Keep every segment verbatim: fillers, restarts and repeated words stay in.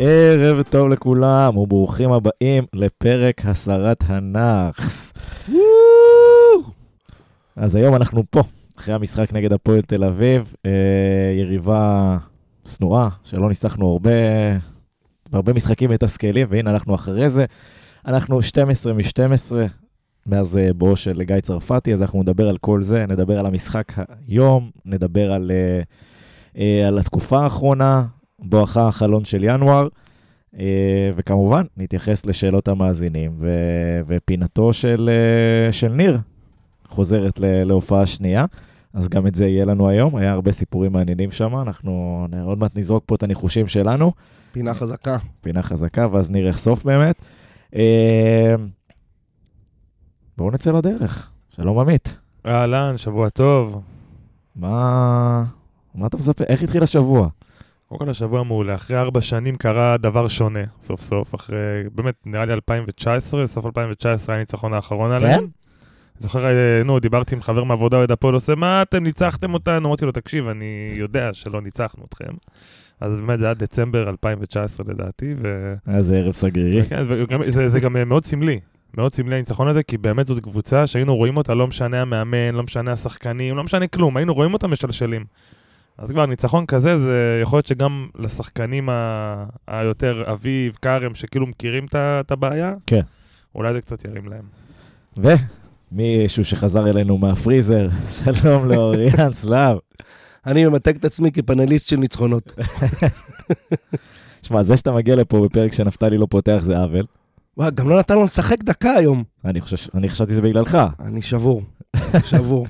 ערב טוב לכולם וברוכים הבאים לפרק הסרת הנאחס. אז היום אנחנו פה, אחרי המשחק נגד הפועל תל אביב, יריבה סנועה, שלא ניסחנו הרבה, הרבה משחקים מתסכלים, והנה אנחנו אחרי זה, אנחנו שתים עשרה משתים עשרה, מאז בואו של גיא צרפתי, אז אנחנו נדבר על כל זה, נדבר על המשחק היום, נדבר על, על התקופה האחרונה, בואכה החלון של ינואר, וכמובן נתייחס לשאלות המאזינים, ופינתו של, של ניר חוזרת להופעה שנייה, אז גם את זה יהיה לנו היום, היה הרבה סיפורים מעניינים שם, אנחנו עוד מעט נזרוק פה את הניחושים שלנו. פינה חזקה. פינה חזקה, ואז ניר יחשוף באמת. בואו נצא לדרך, שלום עמית. אהלן, שבוע טוב. מה, מה אתה מספר? איך התחיל השבוע? קודם כל השבוע מעולה, אחרי ארבע שנים קרה דבר שונה, סוף סוף, אחרי, באמת נראה לי אלפיים תשע עשרה, סוף אלפיים תשע עשרה היה ניצחון האחרון עליהם. כן? זוכר, נו, דיברתי עם חבר מעבודה ועד הפועל, עושה, מה אתם ניצחתם אותנו? אמרתי לו, תקשיב, אני יודע שלא ניצחנו אתכם. אז באמת זה עד דצמבר אלפיים תשע עשרה לדעתי. אז זה ערב סגרירי. זה גם מאוד סמלי, מאוד סמלי הניצחון הזה, כי באמת זאת קבוצה שהיינו רואים אותה, לא משנה המאמן, לא משנה השחקנים, לא משנה כלום, היינו רואים אותה משלשלים. אז כבר ניצחון כזה, זה יכול להיות שגם לשחקנים היותר אביב, קרם, שכאילו מכירים את הבעיה, אולי זה קצת ירים להם. ו... מישהו שחזר אלינו מהפריזר, שלום לאוריאן סלאב. אני ממתק את עצמי כפנליסט של ניצחונות. שמע, זה שאתה מגיע לפה בפרק שנפתלי לא פותח זה עוול. וואי, גם לא נתן לו לשחק דקה היום. אני חשבתי זה בגללך. אני שבור, שבור.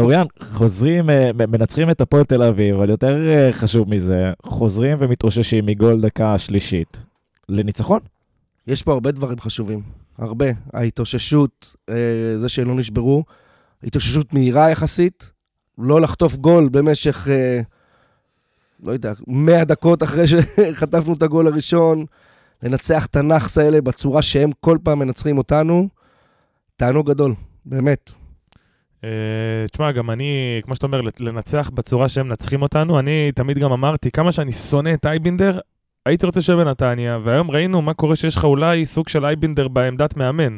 אוריאן, חוזרים, מנצחים את הפועל תל אביב, אבל יותר חשוב מזה, חוזרים ומתאוששים מגול דקה שלישית לניצחון. יש פה הרבה דברים חשובים. הרבה, ההתאוששות, זה שלא נשברו, התאוששות מהירה יחסית, לא לחטוף גול במשך, לא יודע, מאה דקות אחרי שחטפנו את הגול הראשון, לנצח את הנאחס האלה בצורה שהם כל פעם מנצחים אותנו, תענוג גדול, באמת. תשמע, גם אני, כמו שאתה אומר, לנצח בצורה שהם נצחים אותנו, אני תמיד גם אמרתי, כמה שאני שונא את אייבינדר, הייתי רוצה שיהיה בנתניה, והיום ראינו מה קורה שיש לך אולי סוג של אייבינדר בעמדת מאמן.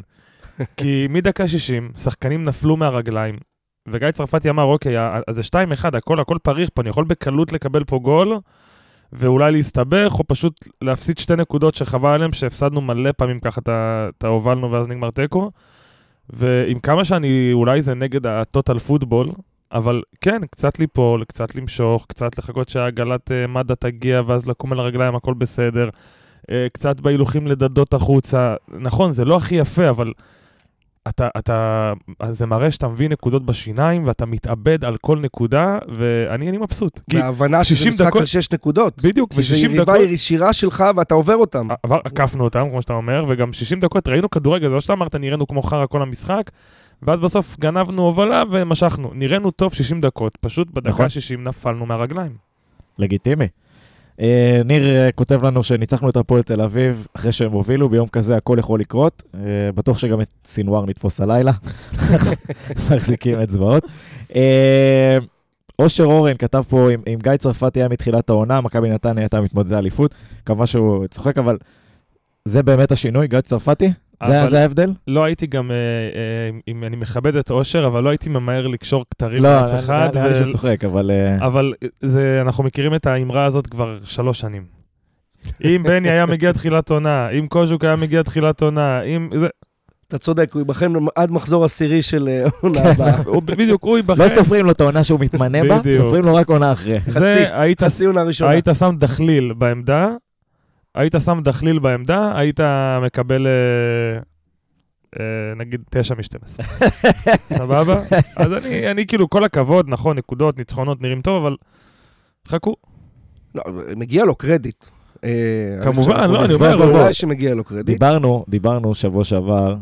כי מדקה שישים, שחקנים נפלו מהרגליים, וגיא צרפתי אמר, אוקיי, אז זה שתיים אחד, הכל, הכל פריך פה, אני יכול בקלות לקבל פה גול, ואולי להסתבך, או פשוט להפסיד שתי נקודות שחבל עליהם, שהפסדנו מלא פעמים ככה, תהובלנו ואז נגמר תיקו. ועם כמה שאני, אולי זה נגד הטוטל פוטבול, אבל כן, קצת ליפול, קצת למשוך, קצת לחכות שהגלת מדע תגיע, ואז לקום על הרגליים, הכל בסדר. קצת בהילוכים לדדות החוצה. נכון, זה לא הכי יפה, אבל אתה, אתה, זה מראה שאתה מביא נקודות בשיניים, ואתה מתאבד על כל נקודה, ואני, אני מבסוט. בהבנה שזה משחק על שש נקודות. בדיוק, כי זה יריבה ישירה שלך, ואתה עובר אותם. עבר, עקפנו אותם, כמו שאתה אומר, וגם שישים דקות ראינו כדורגל, זה לא שאתה אמרת, נראינו כמו חרה כל המשחק, ואז בסוף גנבנו הובלה ומשכנו. נראינו טוב שישים דקות, פשוט בדקה שישים נפלנו מהרגליים. לגיטימי. ניר כותב לנו שניצחנו את הפועל תל אביב, אחרי שהם הובילו, ביום כזה הכל יכול לקרות. בטוח שגם את סינואר נתפוס הלילה. מחזיקים אצבעות. אושר אורן כתב פה, אם גיא צרפתי היה מתחילת העונה, מכבי נתניה הייתה מתמודדת אליפות. כמה שהוא צוחק, אבל זה באמת השינוי, גיא צרפתי? זה ההבדל? לא הייתי גם, אם אני מכבד את אושר, אבל לא הייתי ממהר לקשור כתרים לאף אחד. לא, אני חושב צוחק, אבל... אבל אנחנו מכירים את האמרה הזאת כבר שלוש שנים. אם בני היה מגיע תחילת עונה, אם קוז'וק היה מגיע תחילת עונה, אם... אתה צודק, הוא יבחן עד מחזור עשירי של עונה הבאה. בדיוק, הוא יבחן. לא סופרים לו את העונה שהוא מתמנה בה, סופרים לו רק עונה אחרי. חצי עונה ראשונה. היית שם דחליל בעמדה, היית שם דחליל בעמדה, היית מקבל, נגיד, תשע מתוך שתים עשרה. סבבה? אז אני כאילו, כל הכבוד, נכון, נקודות, ניצחונות, נראים טוב, אבל חכו. לא, מגיע לו קרדיט. כמובן, לא, אני אומר, אולי שמגיע לו קרדיט. דיברנו, דיברנו שבוע שעבר,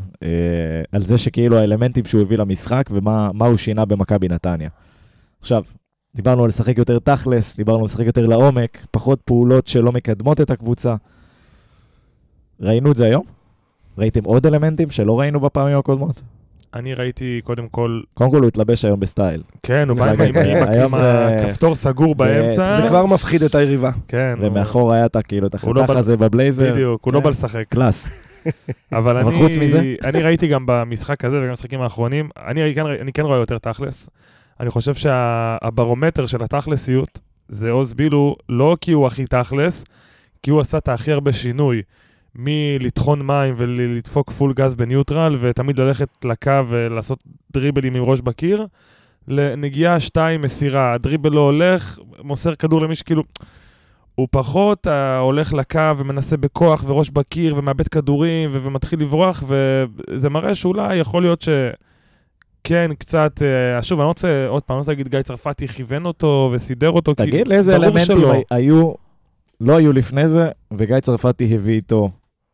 על זה שכאילו האלמנטים שהוא הביא למשחק, ומה הוא שינה במכבי נתניה. עכשיו, דיברנו על לשחק יותר תכלס, דיברנו על לשחק יותר לעומק, פחות פעולות שלא מקדמות את הקבוצה. ראינו את זה היום? ראיתם עוד אלמנטים שלא ראינו בפעמים הקודמות? אני ראיתי קודם כל... קודם כל הוא התלבש היום בסטייל. כן, הוא בא עם הכפתור סגור באמצע. זה כבר מפחיד את היריבה. כן. ומאחור היה אתה כאילו, את החתך הזה בבלייזר. בדיוק, הוא לא בא לשחק. קלאס. אבל אני ראיתי גם במשחק הזה וגם במשחקים האחרונים, אני כן רואה יותר תכלס. אני חושב שהברומטר של התכלסיות זה עוז בילו, לא כי הוא הכי תכלס, כי הוא עשה את הכי הרבה שינוי. מלטחון מים ולדפוק פול גז בניוטרל ותמיד ללכת לקו ולעשות דריבלים עם ראש בקיר לנגיעה שתיים מסירה, הדריבל לא הולך, מוסר כדור למי שכאילו הוא פחות הולך לקו ומנסה בכוח וראש בקיר ומאבד כדורים ומתחיל לברוח, וזה מראה שאולי יכול להיות ש... כן, קצת, שוב, אני רוצה עוד פעם, אני רוצה להגיד גיא צרפתי כיוון אותו וסידר אותו, תגיד לאיזה אלמנטים היו, לא היו לפני זה, וגיא צרפתי הביא איתו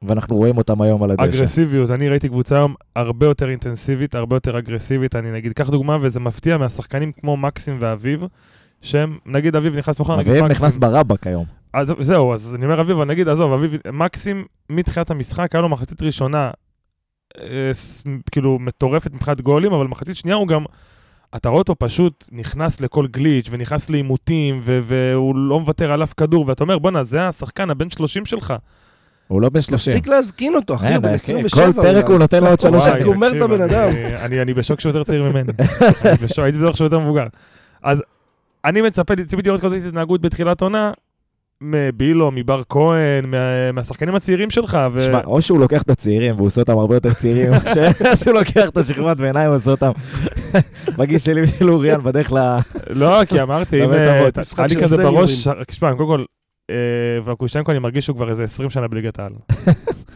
ואנחנו רואים אותם היום על הדשא. אגרסיביות, אני ראיתי קבוצה היום הרבה יותר אינטנסיבית, הרבה יותר אגרסיבית, אני נגיד, קח דוגמה, וזה מפתיע מהשחקנים כמו מקסים ואביב, שהם, נגיד אביב נכנס מוכן, נגיד מקסים. אביב נכנס ברבק היום. אז זהו, אז אני אומר אביב, אני נגיד, עזוב, אביב, מקסים מתחילת המשחק, היה לו מחצית ראשונה, אה, כאילו מטורפת מבחינת גולים, אבל מחצית שנייה הוא גם, אתה רואה אותו פשוט נכנס לכל גליץ' ונכנס לאימותים, והוא לא מוותר עליו כדור, ואתה אומר, בונה, זה השחקן הבן שלושים שלך. הוא לא בן שלושים. תפסיק להזכין אותו, אחי, הוא בן עשרים ושבע. כל פרק הוא נותן לו עוד שלוש. הוא אומר את הבן אדם. אני בשוק שהוא יותר צעיר ממני. הייתי בטוח שהוא יותר מבוגר. אז אני מצפה, ציפיתי לראות כזאת התנהגות בתחילת עונה, מבילו, מבר כהן, מהשחקנים הצעירים שלך. או שהוא לוקח את הצעירים והוא עושה אותם הרבה יותר צעירים, או שהוא לוקח את השכבת בעיניים ועושה אותם בגיל שלי של אוריאן בדרך ל... לא, כי אמרתי, אני כזה בראש, כשפעם, קודם כל, והקושטיינקו אני מרגיש שהוא כבר איזה עשרים שנה בליגת העל.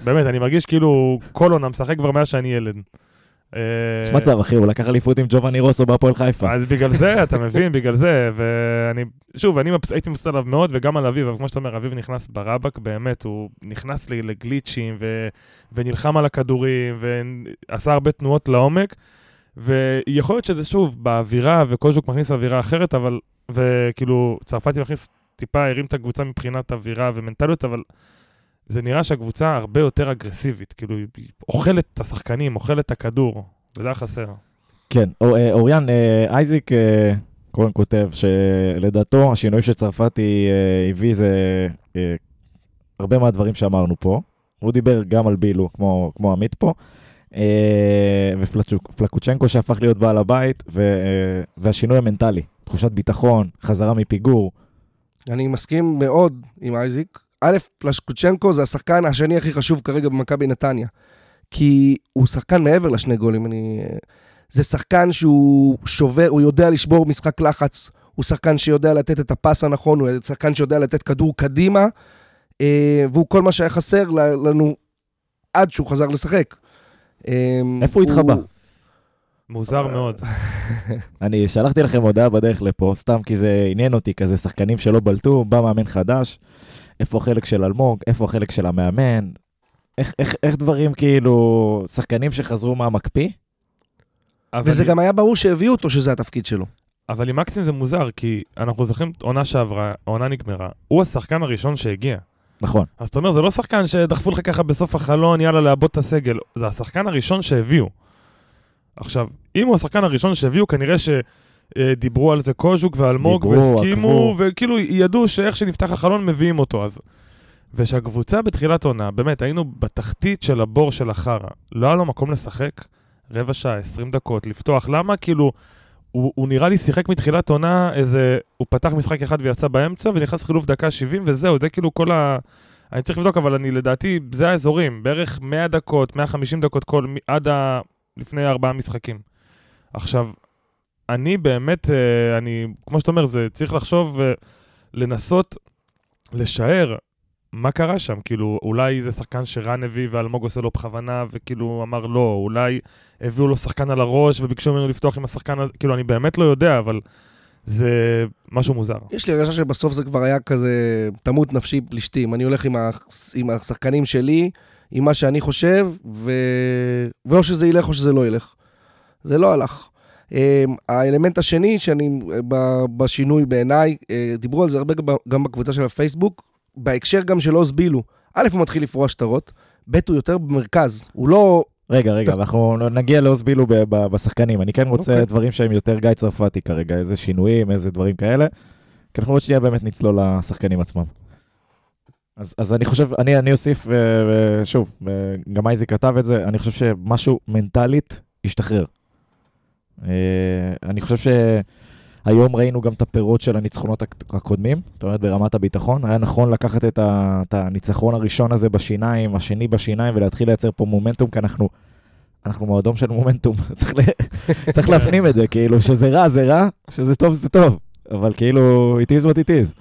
באמת, אני מרגיש כאילו כל עונה משחק כבר מאז שאני ילד. שמצב, אחי, הוא לקח אליפות עם ג'ובני רוסו בהפועל חיפה. אז בגלל זה, אתה מבין, בגלל זה, ואני, שוב, אני הייתי מוסת עליו מאוד, וגם על אביב, אבל כמו שאתה אומר, אביב נכנס ברבק, באמת, הוא נכנס לגליצ'ים, ונלחם על הכדורים, ועשה הרבה תנועות לעומק, ויכול להיות שזה שוב, באווירה, וקוז'וק מכניס אווירה אחרת, אבל, וכאילו, צרפתי מכניס טיפה, הרים את הקבוצה מבחינת אווירה ומנטליות, אבל... זה נראה שהקבוצה הרבה יותר אגרסיבית, כאילו, היא אוכלת את השחקנים, אוכלת את הכדור, וזה חסר. כן, אוריאן, אייזיק קורן כותב שלדעתו, השינוי שצרפתי הביא זה הרבה מהדברים שאמרנו פה, הוא דיבר גם על בילו, כמו, כמו עמית פה, ופלקוצ'נקו שהפך להיות בעל הבית, והשינוי המנטלי, תחושת ביטחון, חזרה מפיגור. אני מסכים מאוד עם אייזיק, א', פלשקוצ'נקו זה השחקן השני הכי חשוב כרגע במכבי נתניה, כי הוא שחקן מעבר לשני גולים, אני... זה שחקן שהוא שובר, הוא יודע לשבור משחק לחץ, הוא שחקן שיודע לתת את הפס הנכון, הוא שחקן שיודע לתת כדור קדימה, והוא כל מה שהיה חסר לנו עד שהוא חזר לשחק. איפה הוא התחבא? מוזר מאוד. אני שלחתי לכם הודעה בדרך לפה, סתם כי זה עניין אותי כזה, שחקנים שלא בלטו, בא מאמן חדש, איפה החלק של אלמוג, איפה החלק של המאמן, איך, איך, איך דברים כאילו, שחקנים שחזרו מהמקפיא? וזה גם היה ברור שהביאו אותו שזה התפקיד שלו. אבל עם מקסים זה מוזר, כי אנחנו זוכרים עונה שעברה, עונה נגמרה, הוא השחקן הראשון שהגיע. נכון. אז אתה אומר, זה לא שחקן שדחפו לך ככה בסוף החלון, יאללה לעבוד את הסגל, זה השחקן הראשון שהביאו. עכשיו, אם הוא השחקן הראשון שהביאו, כנראה ש... דיברו על זה קוז'וק ואלמוג והסכימו, וכאילו ידעו שאיך שנפתח החלון מביאים אותו אז. ושהקבוצה בתחילת עונה, באמת היינו בתחתית של הבור של החרה, לא היה לו מקום לשחק, רבע שעה, עשרים דקות, לפתוח, למה? כאילו, הוא, הוא נראה לי שיחק מתחילת עונה, איזה, הוא פתח משחק אחד ויצא באמצע, ונכנס חילוף דקה שבעים וזהו, זה כאילו כל ה... אני צריך לבדוק, אבל אני לדעתי, זה האזורים, בערך מאה דקות, מאה וחמישים דקות כל, עד ה... לפני ארבעה משחקים. עכשיו, אני באמת, אני, כמו שאתה אומר, זה צריך לחשוב, לנסות, לשער מה קרה שם, כאילו, אולי זה שחקן שרן הביא ואלמוג עושה לו בכוונה, וכאילו אמר לא, אולי הביאו לו שחקן על הראש, וביקשו ממנו לפתוח עם השחקן הזה, כאילו, אני באמת לא יודע, אבל זה משהו מוזר. יש לי הרגשה שבסוף זה כבר היה כזה, תמות נפשי פלישתים, אני הולך עם, הש... עם השחקנים שלי, עם מה שאני חושב, ו... ואו שזה ילך או שזה לא ילך. זה לא הלך. האלמנט השני שאני בשינוי בעיניי, דיברו על זה הרבה גם בקבוצה של הפייסבוק, בהקשר גם שלא סבילו. א', הוא מתחיל לפרוע שטרות, ב', הוא יותר במרכז, הוא לא רגע, רגע, אנחנו נגיע לעוז בילו בשחקנים. אני כן רוצה דברים שהם יותר גיא צרפתי כרגע, איזה שינויים, איזה דברים כאלה. כי אנחנו עוד שנייה באמת נצלול לשחקנים עצמם. אז אני חושב, אני אוסיף, שוב, גם אייזי כתב את זה, אני חושב שמשהו מנטלית ישתחרר. אני חושב שהיום ראינו גם את הפירות של הניצחונות הקודמים, זאת אומרת ברמת הביטחון, היה נכון לקחת את הניצחון הראשון הזה בשיניים, השני בשיניים, ולהתחיל לייצר פה מומנטום, כי אנחנו, אנחנו מועדום של מומנטום, צריך להפנים את זה, כאילו שזה רע זה רע, שזה טוב זה טוב, אבל כאילו it is what it is.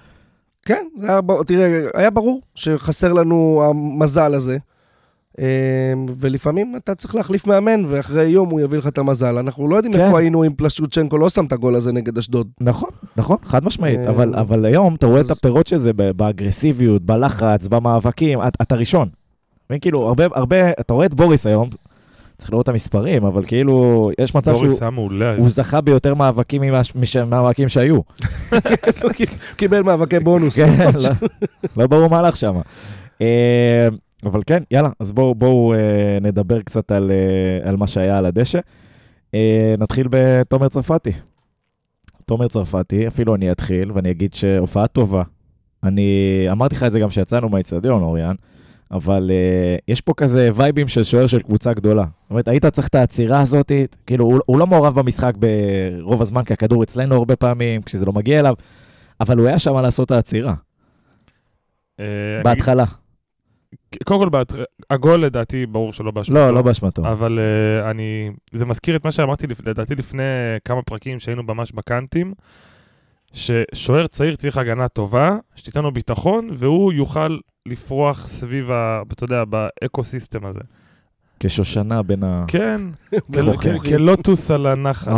כן, היה, תראה, היה ברור שחסר לנו המזל הזה, ולפעמים אתה צריך להחליף מאמן, ואחרי יום הוא יביא לך את המזל. אנחנו לא יודעים איפה היינו אם פלשוצ'נקו לא שם את הגול הזה נגד אשדוד. נכון, נכון, חד משמעית. אבל היום אתה רואה את הפירות שזה באגרסיביות, בלחץ, במאבקים, אתה ראשון. כאילו, הרבה, אתה רואה את בוריס היום, צריך לראות את המספרים, אבל כאילו, יש מצב שהוא זכה ביותר מאבקים מהמאבקים שהיו. קיבל מאבקי בונוס. לא ברור מהלך שם. אבל כן, יאללה, אז בואו בוא, אה, נדבר קצת על, אה, על מה שהיה על הדשא. אה, נתחיל בתומר צרפתי. תומר צרפתי, אפילו אני אתחיל, ואני אגיד שהופעה טובה. אני אמרתי לך את זה גם שיצאנו מהאצטדיון, אוריאן, אבל אה, יש פה כזה וייבים של שוער של קבוצה גדולה. זאת אומרת, היית צריך את העצירה הזאת, כאילו, הוא, הוא לא מעורב במשחק ברוב הזמן, כי הכדור אצלנו הרבה פעמים, כשזה לא מגיע אליו, אבל הוא היה שם לעשות את העצירה. אה, בהתחלה. אני... קודם כל, הגול לדעתי ברור שלא באשמתו. לא, לא באשמתו. אבל uh, אני, זה מזכיר את מה שאמרתי לדעתי לפני כמה פרקים שהיינו ממש בקנטים, ששוער צעיר צריך הגנה טובה, שתיתן לו ביטחון, והוא יוכל לפרוח סביב, ה, אתה יודע, באקוסיסטם הזה. כשושנה בין ה... כן, כלוטוס על הנחל.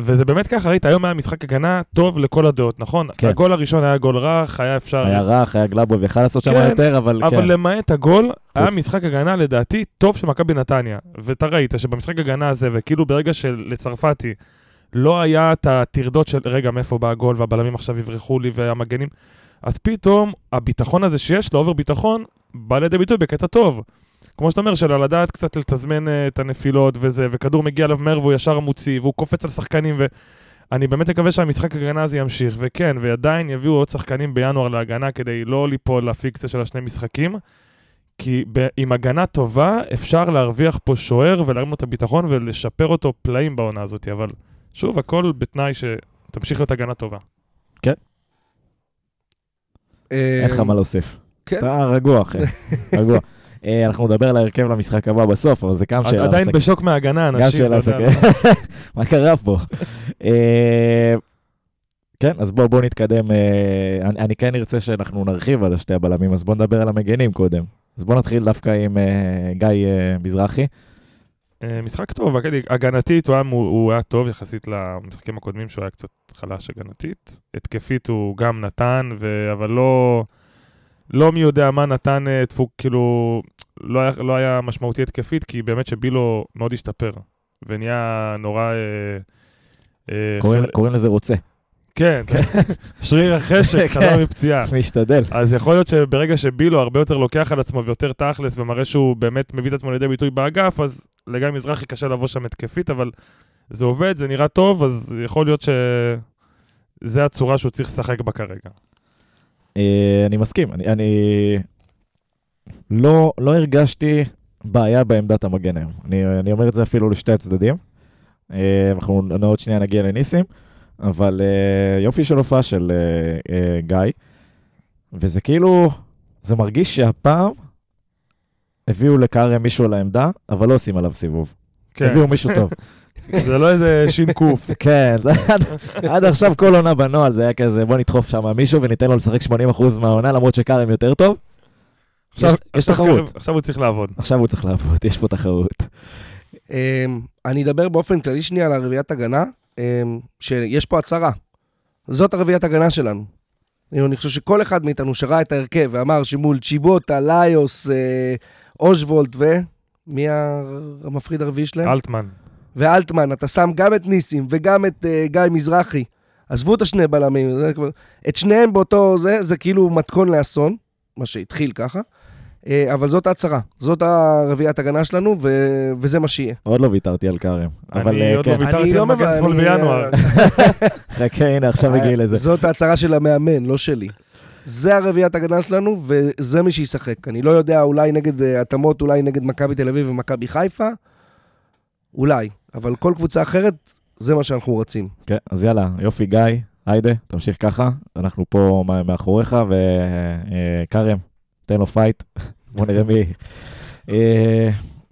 וזה באמת ככה, ראית, היום היה משחק הגנה טוב לכל הדעות, נכון? כן. הגול הראשון היה גול רך, היה אפשר... היה רך, היה גלאבו, ויכל לעשות שם כן, יותר, אבל... אבל כן. למעט הגול, היה משחק הגנה לדעתי טוב של מכבי נתניה, ואתה ראית שבמשחק הגנה הזה, וכאילו ברגע שלצרפתי, לא היה את התרדות של רגע מאיפה בא הגול, והבלמים עכשיו יברחו לי, והמגנים, אז פתאום הביטחון הזה שיש לו, אובר ביטחון, בא לידי ביטוי בקטע טוב. כמו שאתה אומר, שלה לדעת קצת לתזמן את הנפילות וזה, וכדור מגיע אליו מהר והוא ישר מוציא, והוא קופץ על שחקנים, ואני באמת מקווה שהמשחק הגנה הזה ימשיך, וכן, ועדיין יביאו עוד שחקנים בינואר להגנה, כדי לא ליפול לפיקציה של השני משחקים, כי עם הגנה טובה אפשר להרוויח פה שוער, ולהרים לו את הביטחון ולשפר אותו פלאים בעונה הזאת, אבל שוב, הכל בתנאי שתמשיך להיות הגנה טובה. כן. אין לך מה להוסיף. כן. אתה רגוע אחרי, רגוע. אנחנו נדבר על ההרכב למשחק הבא בסוף, אבל זה גם שאלה... עדיין בשוק מההגנה, אנשים. גם שאלה... מה קרה פה? כן, אז בואו נתקדם. אני כן ארצה שאנחנו נרחיב על שתי הבלמים, אז בואו נדבר על המגנים קודם. אז בואו נתחיל דווקא עם גיא מזרחי. משחק טוב, הגנתית הוא היה טוב יחסית למשחקים הקודמים, שהוא היה קצת חלש הגנתית. התקפית הוא גם נתן, אבל לא... לא מי יודע מה נתן דפוק, כאילו, לא היה, לא היה משמעותי התקפית, כי באמת שבילו מאוד השתפר, ונהיה נורא... קוראים, ח... קוראים לזה רוצה. כן, שריר החשק, חזר מפציעה. משתדל. אז יכול להיות שברגע שבילו הרבה יותר לוקח על עצמו ויותר תכלס, ומראה שהוא באמת מביא את עצמו לידי ביטוי באגף, אז לגמרי מזרחי קשה לבוא שם התקפית, אבל זה עובד, זה נראה טוב, אז יכול להיות שזה הצורה שהוא צריך לשחק בה כרגע. אני מסכים, אני, אני לא, לא הרגשתי בעיה בעמדת המגן היום. אני, אני אומר את זה אפילו לשתי הצדדים. אנחנו עוד שנייה נגיע לניסים, אבל יופי של הופעה של גיא, וזה כאילו, זה מרגיש שהפעם הביאו לקרם מישהו על העמדה, אבל לא עושים עליו סיבוב. הביאו מישהו טוב. זה לא איזה שינקוף. כן, עד עכשיו כל עונה בנועל זה היה כזה, בוא נדחוף שם מישהו וניתן לו לשחק שמונים אחוז מהעונה, למרות שקרם יותר טוב. יש תחרות. עכשיו הוא צריך לעבוד. עכשיו הוא צריך לעבוד, יש פה תחרות. אני אדבר באופן כללי שנייה על הרביעת הגנה, שיש פה הצהרה. זאת הרביעת הגנה שלנו. אני חושב שכל אחד מאיתנו שראה את ההרכב ואמר שמול צ'יבוטה, ליוס, אושוולט ו... מי המפריד הרביעי שלהם? אלטמן. ואלטמן, אתה שם גם את ניסים וגם את uh, גיא מזרחי, עזבו את השני בלמים, זה כבר, את שניהם באותו זה, זה כאילו מתכון לאסון, מה שהתחיל ככה, uh, אבל זאת ההצהרה, זאת הרביעת הגנה שלנו, וזה מה שיהיה. עוד לא ויתרתי על קרם. אני עוד לא ויתרתי על מגן שמאל בינואר. חכה, הנה, עכשיו הגיעי לזה. זאת ההצהרה של המאמן, לא שלי. זה הרביעת הגנה שלנו, וזה מי שישחק. אני לא יודע, אולי נגד התמות, אולי נגד מכבי תל אביב ומכבי חיפה, אולי. אבל כל קבוצה אחרת, זה מה שאנחנו רוצים. כן, אז יאללה, יופי גיא, היידה, תמשיך ככה. אנחנו פה מאחוריך, וקרם. תן לו פייט, בוא נראה מי,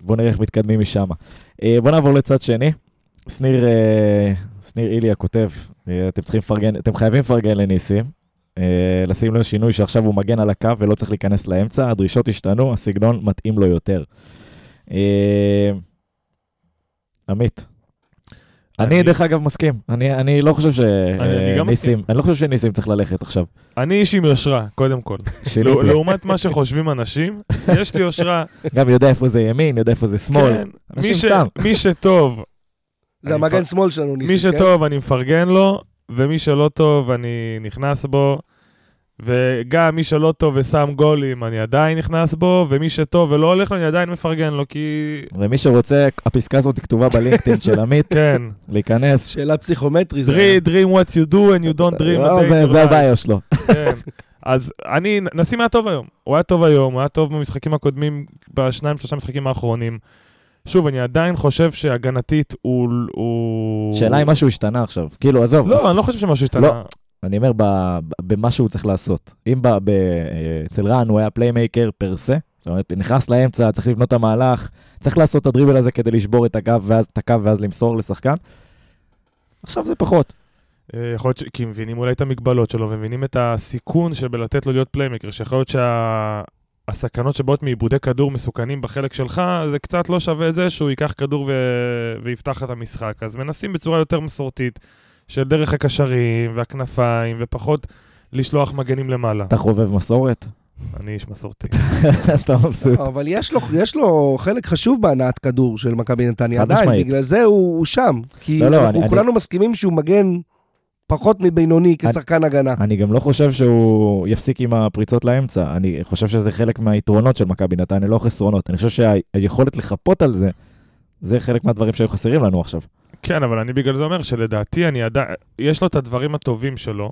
בוא נראה איך מתקדמים משם. בוא נעבור לצד שני, סניר, סניר איליה כותב, אתם צריכים לפרגן, אתם חייבים לפרגן לניסים, לשים לו שינוי שעכשיו הוא מגן על הקו ולא צריך להיכנס לאמצע, הדרישות השתנו, הסגנון מתאים לו יותר. עמית. אני דרך אגב מסכים, אני לא חושב שניסים צריך ללכת עכשיו. אני איש עם יושרה, קודם כל. לעומת מה שחושבים אנשים, יש לי יושרה. גם יודע איפה זה ימין, יודע איפה זה שמאל. מי שטוב... זה המגן שמאל שלנו ניסים. מי שטוב אני מפרגן לו, ומי שלא טוב אני נכנס בו, וגם מי שלא טוב ושם גולים אני עדיין נכנס בו, ומי שטוב ולא הולך לו אני עדיין מפרגן לו, כי... ומי שרוצה, הפסקה הזאת כתובה בלינקדאין של עמית, כן. להיכנס. שאלה פסיכומטרי. Dream, dream what you do and you don't dream. זה הבעיה שלו. כן. אז אני, נסים היה טוב היום. הוא היה טוב היום, הוא היה טוב במשחקים הקודמים, בשניים, שלושה משחקים האחרונים. שוב, אני עדיין חושב שהגנתית הוא... שאלה אם משהו השתנה עכשיו. כאילו, עזוב. לא, אני לא חושב שמשהו השתנה. אני אומר במה שהוא צריך לעשות. אם אצל רן הוא היה פליימייקר פרסה, זאת אומרת, נכנס לאמצע, צריך לבנות המהלך, צריך לעשות את הדריבל הזה כדי לשבור את הקו ואז למסור לשחקן. עכשיו זה פחות. יכול להיות, כי מבינים אולי את המגבלות שלו, ומבינים את הסיכון שבלתת לו להיות פליימייקר, שיכול להיות שהסכנות שבאות מאיבודי כדור מסוכנים בחלק שלך, זה קצת לא שווה את זה שהוא ייקח כדור ויפתח את המשחק. אז מנסים בצורה יותר מסורתית, של דרך הקשרים והכנפיים, ופחות לשלוח מגנים למעלה. אתה חובב מסורת? אני איש מסורתי. סתם מבסוט. אבל יש לו חלק חשוב בהנעת כדור של מכבי נתניה. עדיין, בגלל זה הוא שם. כי כולנו מסכימים שהוא מגן פחות מבינוני כשחקן הגנה. אני גם לא חושב שהוא יפסיק עם הפריצות לאמצע. אני חושב שזה חלק מהיתרונות של מכבי נתניה, לא חסרונות. אני חושב שהיכולת לחפות על זה, זה חלק מהדברים שהיו חסרים לנו עכשיו. כן, אבל אני בגלל זה אומר שלדעתי אני עדיין, יש לו את הדברים הטובים שלו,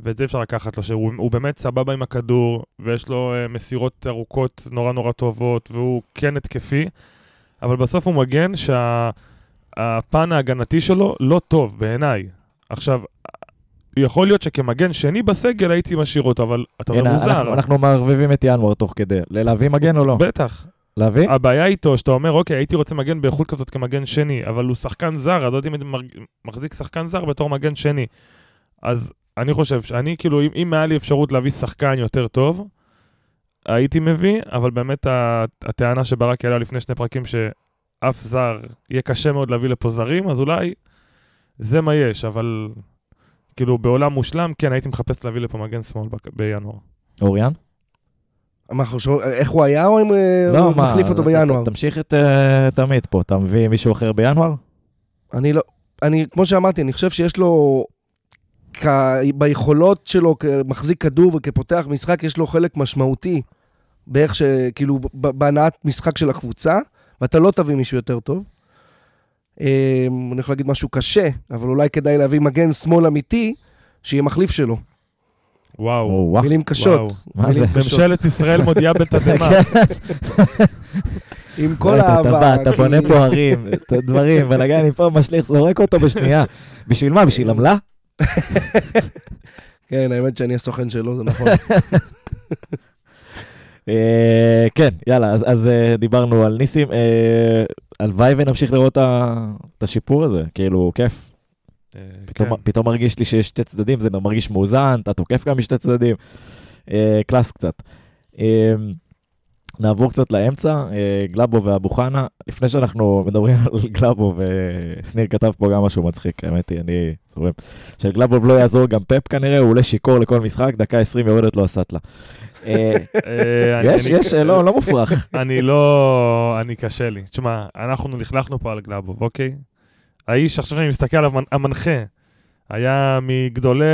ואת זה אפשר לקחת לו, שהוא באמת סבבה עם הכדור, ויש לו מסירות ארוכות נורא נורא טובות, והוא כן התקפי, אבל בסוף הוא מגן שהפן ההגנתי שלו לא טוב בעיניי. עכשיו, יכול להיות שכמגן שני בסגל הייתי משאיר אותו, אבל אתה לא מוזר. אנחנו מערבבים את ינואר תוך כדי, להביא מגן או לא? בטח. להביא? הבעיה איתו, שאתה אומר, אוקיי, הייתי רוצה מגן באיכות כזאת כמגן שני, אבל הוא שחקן זר, אז לא יודעים אם מחזיק שחקן זר בתור מגן שני. אז אני חושב שאני, כאילו, אם היה לי אפשרות להביא שחקן יותר טוב, הייתי מביא, אבל באמת הטענה שברק יעלה לפני שני פרקים שאף זר יהיה קשה מאוד להביא לפה זרים, אז אולי זה מה יש, אבל כאילו, בעולם מושלם, כן, הייתי מחפש להביא לפה מגן שמאל בינואר. אוריאן? איך הוא היה או אם הוא מחליף אותו בינואר? תמשיך את תמיד פה, אתה מביא מישהו אחר בינואר? אני לא, אני, כמו שאמרתי, אני חושב שיש לו, ביכולות שלו כמחזיק כדור וכפותח משחק, יש לו חלק משמעותי, באיך שכאילו, בהנעת משחק של הקבוצה, ואתה לא תביא מישהו יותר טוב. אני יכול להגיד משהו קשה, אבל אולי כדאי להביא מגן שמאל אמיתי, שיהיה מחליף שלו. וואו, מילים קשות. ממשלת ישראל מודיעה בתדמה. עם כל האהבה. אתה בא, אתה בונה פה הרים, את הדברים, ונגע אני פה משליך, זורק אותו בשנייה. בשביל מה? בשביל עמלה? כן, האמת שאני הסוכן שלו, זה נכון. כן, יאללה, אז דיברנו על ניסים. הלוואי ונמשיך לראות את השיפור הזה, כאילו, כיף. פתאום מרגיש לי שיש שתי צדדים, זה מרגיש מאוזן, אתה תוקף גם משתי צדדים, קלאס קצת. נעבור קצת לאמצע, גלאבו ואבו חנה, לפני שאנחנו מדברים על גלאבו, וסניר כתב פה גם משהו מצחיק, האמת היא, אני זורם, של גלאבו לא יעזור גם פאפ כנראה, הוא עולה שיקור לכל משחק, דקה עשרים יורדת לו הסטלה. יש, יש, לא, לא מופרך. אני לא, אני קשה לי. תשמע, אנחנו נחלחנו פה על גלאבו, אוקיי? האיש, עכשיו שאני מסתכל עליו, המנחה, היה מגדולי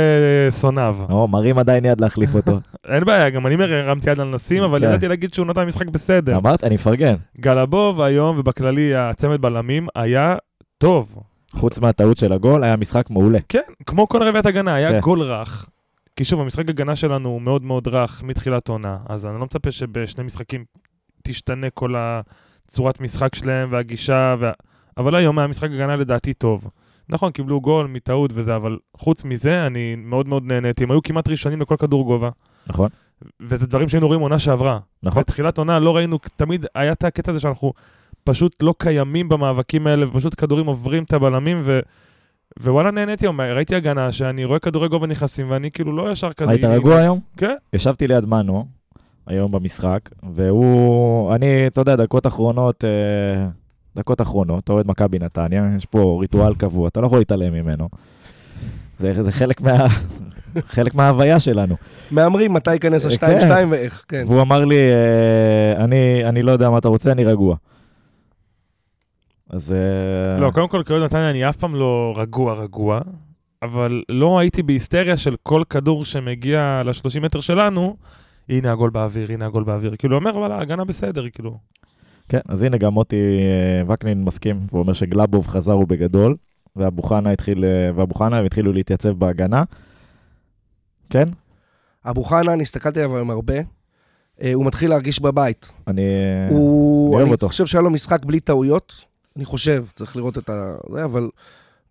סונב. או, מרים עדיין יד להחליף אותו. אין בעיה, גם אני מרמתי יד לנסים, אבל ידעתי להגיד שהוא נתן משחק בסדר. אמרת, אני מפרגן. גל אלבוב היום, ובכללי הצמד בלמים, היה טוב. חוץ מהטעות של הגול, היה משחק מעולה. כן, כמו כל רביעת הגנה, היה גול רך. כי שוב, המשחק הגנה שלנו הוא מאוד מאוד רך מתחילת עונה, אז אני לא מצפה שבשני משחקים תשתנה כל הצורת משחק שלהם והגישה, וה... אבל היום היה משחק הגנה לדעתי טוב. נכון, קיבלו גול מטעות וזה, אבל חוץ מזה אני מאוד מאוד נהניתי. הם היו כמעט ראשונים לכל כדור גובה. נכון. וזה דברים שהיינו רואים עונה שעברה. נכון. בתחילת עונה לא ראינו, תמיד היה את הקטע הזה שאנחנו פשוט לא קיימים במאבקים האלה, ופשוט כדורים עוברים את הבלמים ו... ווואלה נהניתי, ראיתי הגנה שאני רואה כדורי גובה נכנסים, ואני כאילו לא ישר כזה... היית רגוע היום? כן. ישבתי ליד מנו, היום במשחק, והוא, אני, אתה יודע, דקות אחרונות, דקות אחרונות, אתה אוהד מכבי נתניה, יש פה ריטואל קבוע, אתה לא יכול להתעלם ממנו. זה, זה חלק מה... חלק מההוויה שלנו. מאמרים מתי ייכנס ה-שתיים שתיים ואיך, כן. והוא אמר לי, אני, אני לא יודע מה אתה רוצה, אני רגוע. אז... לא, קודם כל, כאוהד נתניה, אני אף פעם לא רגוע רגוע, אבל לא הייתי בהיסטריה של כל כדור שמגיע ל-שלושים מטר שלנו, הנה הגול באוויר, הנה הגול באוויר. כאילו, אומר, אבל ההגנה בסדר, כאילו. כן, אז הנה גם מוטי וקנין מסכים, הוא אומר שגלאבוב חזר הוא בגדול, ואבו חנה התחיל, ואבו חנה התחילו להתייצב בהגנה. כן? אבו חנה, אני הסתכלתי עליו עם הרבה, הוא מתחיל להרגיש בבית. אני... הוא... אני חושב שהיה לו משחק בלי טעויות, אני חושב, צריך לראות את ה... אבל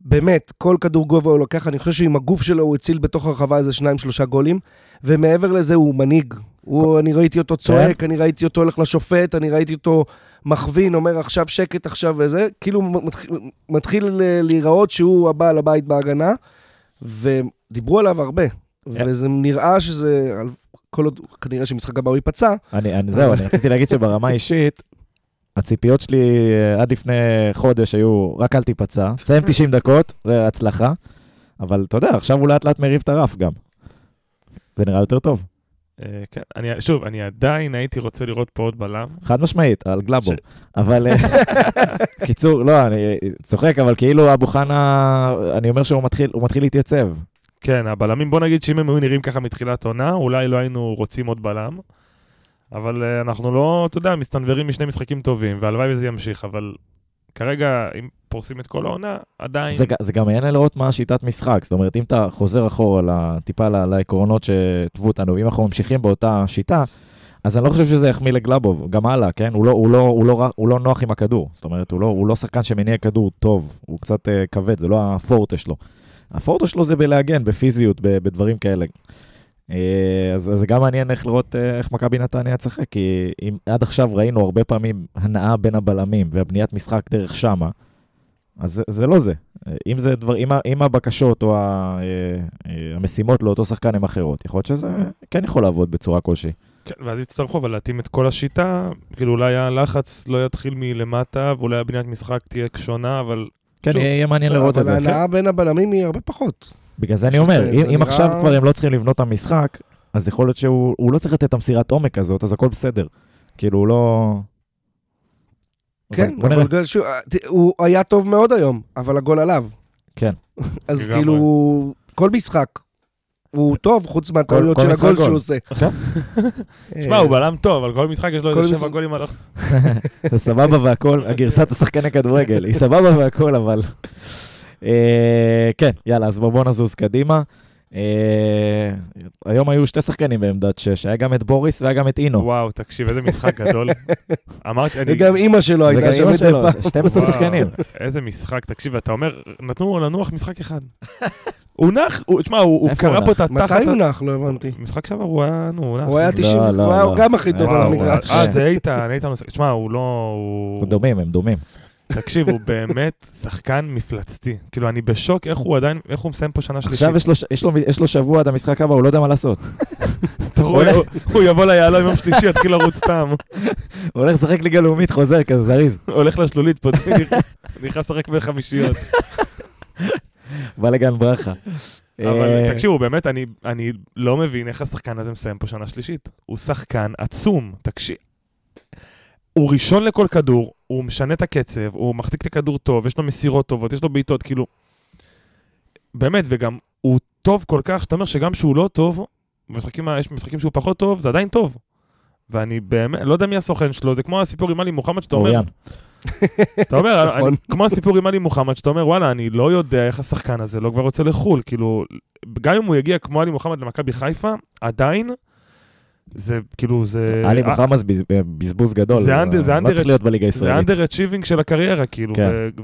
באמת, כל כדור גובה הוא לוקח, אני חושב שעם הגוף שלו הוא הציל בתוך הרחבה איזה שניים, שלושה גולים, ומעבר לזה הוא מנהיג. הוא, אני ראיתי אותו צועק, אני ראיתי אותו הולך לשופט, אני ראיתי אותו מכווין, אומר עכשיו שקט, עכשיו וזה, כאילו מתחיל להיראות שהוא הבעל הבית בהגנה, ודיברו עליו הרבה, וזה נראה שזה, כל עוד, כנראה שמשחק הבא הוא ייפצע. זהו, אני רציתי להגיד שברמה האישית, הציפיות שלי עד לפני חודש היו רק אל תיפצע, סיים תשעים דקות, זה הצלחה, אבל אתה יודע, עכשיו הוא לאט לאט מריב את הרף גם. זה נראה יותר טוב. כן, אני, שוב, אני עדיין הייתי רוצה לראות פה עוד בלם. חד משמעית, על גלאבו. ש... אבל, קיצור, לא, אני צוחק, אבל כאילו אבו חנה, אני אומר שהוא מתחיל, הוא מתחיל להתייצב. כן, הבלמים, בוא נגיד שאם הם היו נראים ככה מתחילת עונה, אולי לא היינו רוצים עוד בלם, אבל אנחנו לא, אתה יודע, מסתנברים משני משחקים טובים, והלוואי וזה ימשיך, אבל כרגע, אם פורסים את כל העונה, עדיין... זה, זה גם אין לראות מה שיטת משחק, זאת אומרת, אם אתה חוזר אחורה לטיפה לעקרונות שטבו אותנו, אם אנחנו ממשיכים באותה שיטה, אז אני לא חושב שזה יחמיא לגלאבוב, גם הלאה, כן? הוא לא, הוא לא, הוא לא, הוא לא נוח עם הכדור, זאת אומרת, הוא לא, הוא לא שחקן שמניע כדור טוב, הוא קצת כבד, זה לא הפורטה שלו. הפורטה שלו זה בלהגן, בפיזיות, בדברים כאלה. אז זה גם מעניין איך לראות איך מכבי נתניה צחק, כי אם עד עכשיו ראינו הרבה פעמים הנאה בין הבלמים והבניית משחק דרך שמה, אז זה לא זה. אם זה דבר, אם הבקשות או המשימות לאותו שחקן הם אחרות, יכול להיות שזה כן יכול לעבוד בצורה כלשהי. כן, ואז יצטרכו אבל להתאים את כל השיטה, כאילו אולי הלחץ לא יתחיל מלמטה, ואולי הבניית משחק תהיה כשונה, אבל... כן, יהיה מעניין לראות את זה. אבל ההנאה בין הבלמים היא הרבה פחות. בגלל זה אני אומר, אם עכשיו כבר הם לא צריכים לבנות את המשחק, אז יכול להיות שהוא לא צריך לתת את המסירת עומק הזאת, אז הכל בסדר. כאילו הוא לא... כן, אבל הוא היה טוב מאוד היום, אבל הגול עליו. כן. אז כאילו, כל משחק הוא טוב, חוץ מהטעויות של הגול שהוא עושה. שמע, הוא בלם טוב, אבל כל משחק יש לו איזה שבע גולים עליו. זה סבבה והכל, הגרסת השחקן הכדורגל, היא סבבה והכל, אבל... כן, יאללה, אז בואו נזוז קדימה. היום היו שתי שחקנים בעמדת שש, היה גם את בוריס והיה גם את אינו. וואו, תקשיב, איזה משחק גדול. וגם אימא שלו הייתה שם את איפה. שתים עשרה שחקנים. איזה משחק, תקשיב, אתה אומר, נתנו לנוח משחק אחד. הוא נח, תשמע, הוא קרא פה את התחת. מתי הוא נח? לא הבנתי. משחק שעבר הוא היה, נו, הוא נח. הוא היה תשעים, הוא היה גם הכי טוב על המגרש. אה, זה איתן, איתן, תשמע, הוא לא... הם דומים, הם דומים. תקשיב, הוא באמת שחקן מפלצתי. כאילו, אני בשוק איך הוא עדיין, איך הוא מסיים פה שנה שלישית. עכשיו יש לו שבוע עד המשחק הבא, הוא לא יודע מה לעשות. הוא יבוא ליעלו יום שלישי, יתחיל לרוץ סתם. הוא הולך לשחק ליגה לאומית, חוזר כזה, זריז. הוא הולך לשלולית פה, אני חייב לשחק בחמישיות. בא לגן ברכה. אבל תקשיבו, באמת, אני לא מבין איך השחקן הזה מסיים פה שנה שלישית. הוא שחקן עצום, תקשיב. הוא ראשון לכל כדור, הוא משנה את הקצב, הוא מחתיק את הכדור טוב, יש לו מסירות טובות, יש לו בעיטות, כאילו... באמת, וגם הוא טוב כל כך, שאתה אומר שגם שהוא לא טוב, משחקים, יש משחקים שהוא פחות טוב, זה עדיין טוב. ואני באמת, לא יודע מי הסוכן שלו, זה כמו הסיפור עם אלי מוחמד, שאתה אומר, אתה אומר, אני, כמו הסיפור עם אלי מוחמד, שאתה אומר, וואלה, אני לא יודע איך השחקן הזה, לא כבר רוצה לחול, כאילו, גם אם הוא יגיע כמו אלי מוחמד למכבי חיפה, עדיין, זה כאילו, זה... אלי מוחמד בזבוז גדול, זה אנדר אצ'יבינג של הקריירה, כאילו,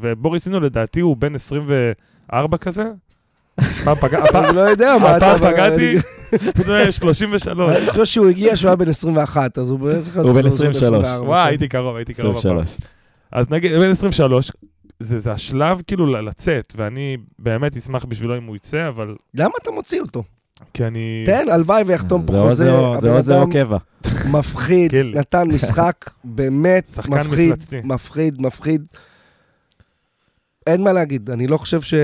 ובוריס אינו, לדעתי, הוא בן עשרים וארבע כזה, אני לא יודע מה אתה... הפעם פגעתי, שלושים ושלוש. אני חושב שהוא הגיע שהוא היה בן עשרים ואחת, אז הוא בן עשרים ושלוש. וואי, הייתי קרוב, הייתי קרוב. אז נגיד, בן עשרים ושלוש, זה השלב כאילו לצאת, ואני באמת אשמח בשבילו אם הוא יצא, אבל... למה אתה מוציא אותו? כי אני... תן, הלוואי ויחתום פה חוזה. זה עוזר או קבע. מפחיד, נתן משחק, באמת מפחיד, מפחיד, מפחיד. אין מה להגיד, אני לא חושב ש...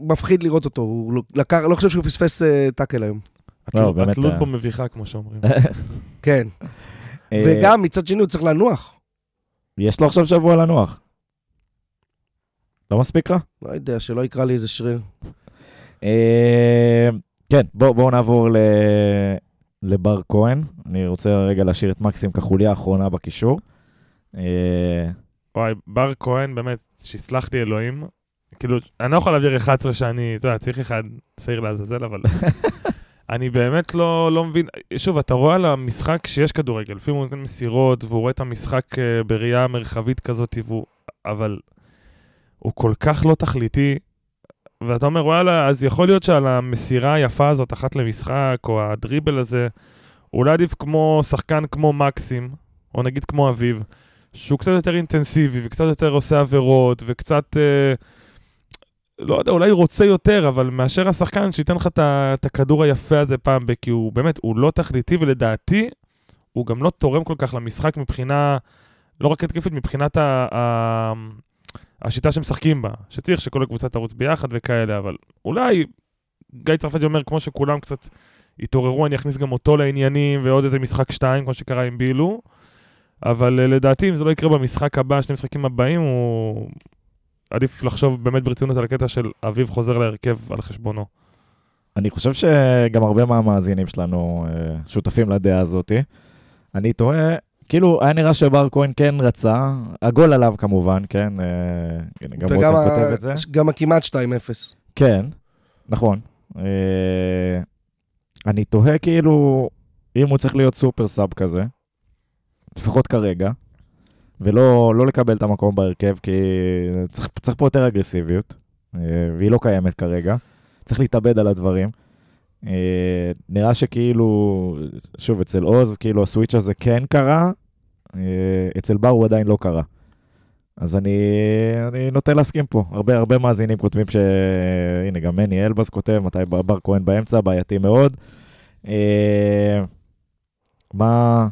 מפחיד לראות אותו, הוא לא חושב שהוא פספס טאקל היום. התלות בו מביכה, כמו שאומרים. כן. וגם מצד שני הוא צריך לנוח. יש לו עכשיו שבוע לנוח. לא מספיק רע? לא יודע, שלא יקרא לי איזה שריר. כן, בואו נעבור לבר כהן. אני רוצה רגע להשאיר את מקסים כחוליה האחרונה בקישור. וואי, בר כהן, באמת, שהסלחתי אלוהים, כאילו, אני לא יכול להעביר אחת עשרה שאני, אתה יודע, צריך אחד שעיר להזזל, אבל אני באמת לא, לא מבין. שוב, אתה רואה על המשחק שיש כדורגל, לפעמים הוא נותן מסירות, והוא רואה את המשחק בראייה מרחבית כזאת, והוא, אבל הוא כל כך לא תכליתי, ואתה אומר, וואלה, אז יכול להיות שעל המסירה היפה הזאת, אחת למשחק, או הדריבל הזה, אולי עדיף כמו שחקן כמו מקסים, או נגיד כמו אביב, שהוא קצת יותר אינטנסיבי, וקצת יותר עושה עבירות, וקצת... לא יודע, אולי רוצה יותר, אבל מאשר השחקן שייתן לך את הכדור היפה הזה פעם, כי הוא באמת, הוא לא תכליתי, ולדעתי, הוא גם לא תורם כל כך למשחק מבחינה, לא רק התקפית, מבחינת ה- ה- השיטה שמשחקים בה, שצריך שכל הקבוצה תרוץ ביחד וכאלה, אבל אולי, גיא צרפתי אומר, כמו שכולם קצת התעוררו, אני אכניס גם אותו לעניינים, ועוד איזה משחק שתיים, כמו שקרה עם בילו, אבל לדעתי, אם זה לא יקרה במשחק הבא, שני משחקים הבאים, הוא... עדיף לחשוב באמת ברצינות על הקטע של אביב חוזר להרכב על חשבונו. אני חושב שגם הרבה מהמאזינים שלנו שותפים לדעה הזאת. אני טועה, כאילו היה נראה שבר כהן כן רצה, הגול עליו כמובן, כן? וגם ה... גם הכמעט שתיים אפס. כן, נכון. אני טועה כאילו, אם הוא צריך להיות סופר סאב כזה, לפחות כרגע, ולא לא לקבל את המקום בהרכב, כי צריך, צריך פה יותר אגרסיביות, והיא לא קיימת כרגע. צריך להתאבד על הדברים. נראה שכאילו, שוב, אצל עוז, כאילו הסוויץ' הזה כן קרה, אצל בר הוא עדיין לא קרה. אז אני, אני נוטה להסכים פה. הרבה, הרבה מאזינים כותבים ש... הנה, גם מני אלבז כותב, מתי בר כהן באמצע, בעייתי מאוד. מה...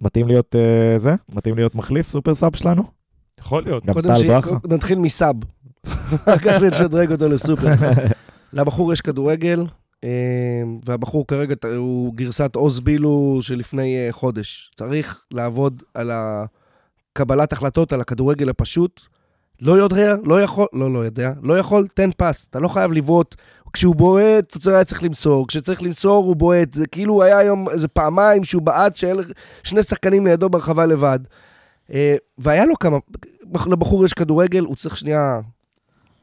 מתאים להיות זה? מתאים להיות מחליף סופר סאב שלנו? יכול להיות. נתחיל מסאב. כך נשדרג אותו לסופר. לבחור יש כדורגל, והבחור כרגע הוא גרסת עוז בילו שלפני חודש. צריך לעבוד על קבלת החלטות, על הכדורגל הפשוט. לא יודע, לא יכול, לא, לא יודע, לא יכול, תן פס. אתה לא חייב לבעוט. כשהוא בועט, הוא היה צריך למסור. כשצריך למסור, הוא בועט. זה כאילו היה היום איזה פעמיים שהוא בעט, שאין שני שחקנים לידו ברחבה לבד. והיה לו כמה... לבחור יש כדורגל, הוא צריך שנייה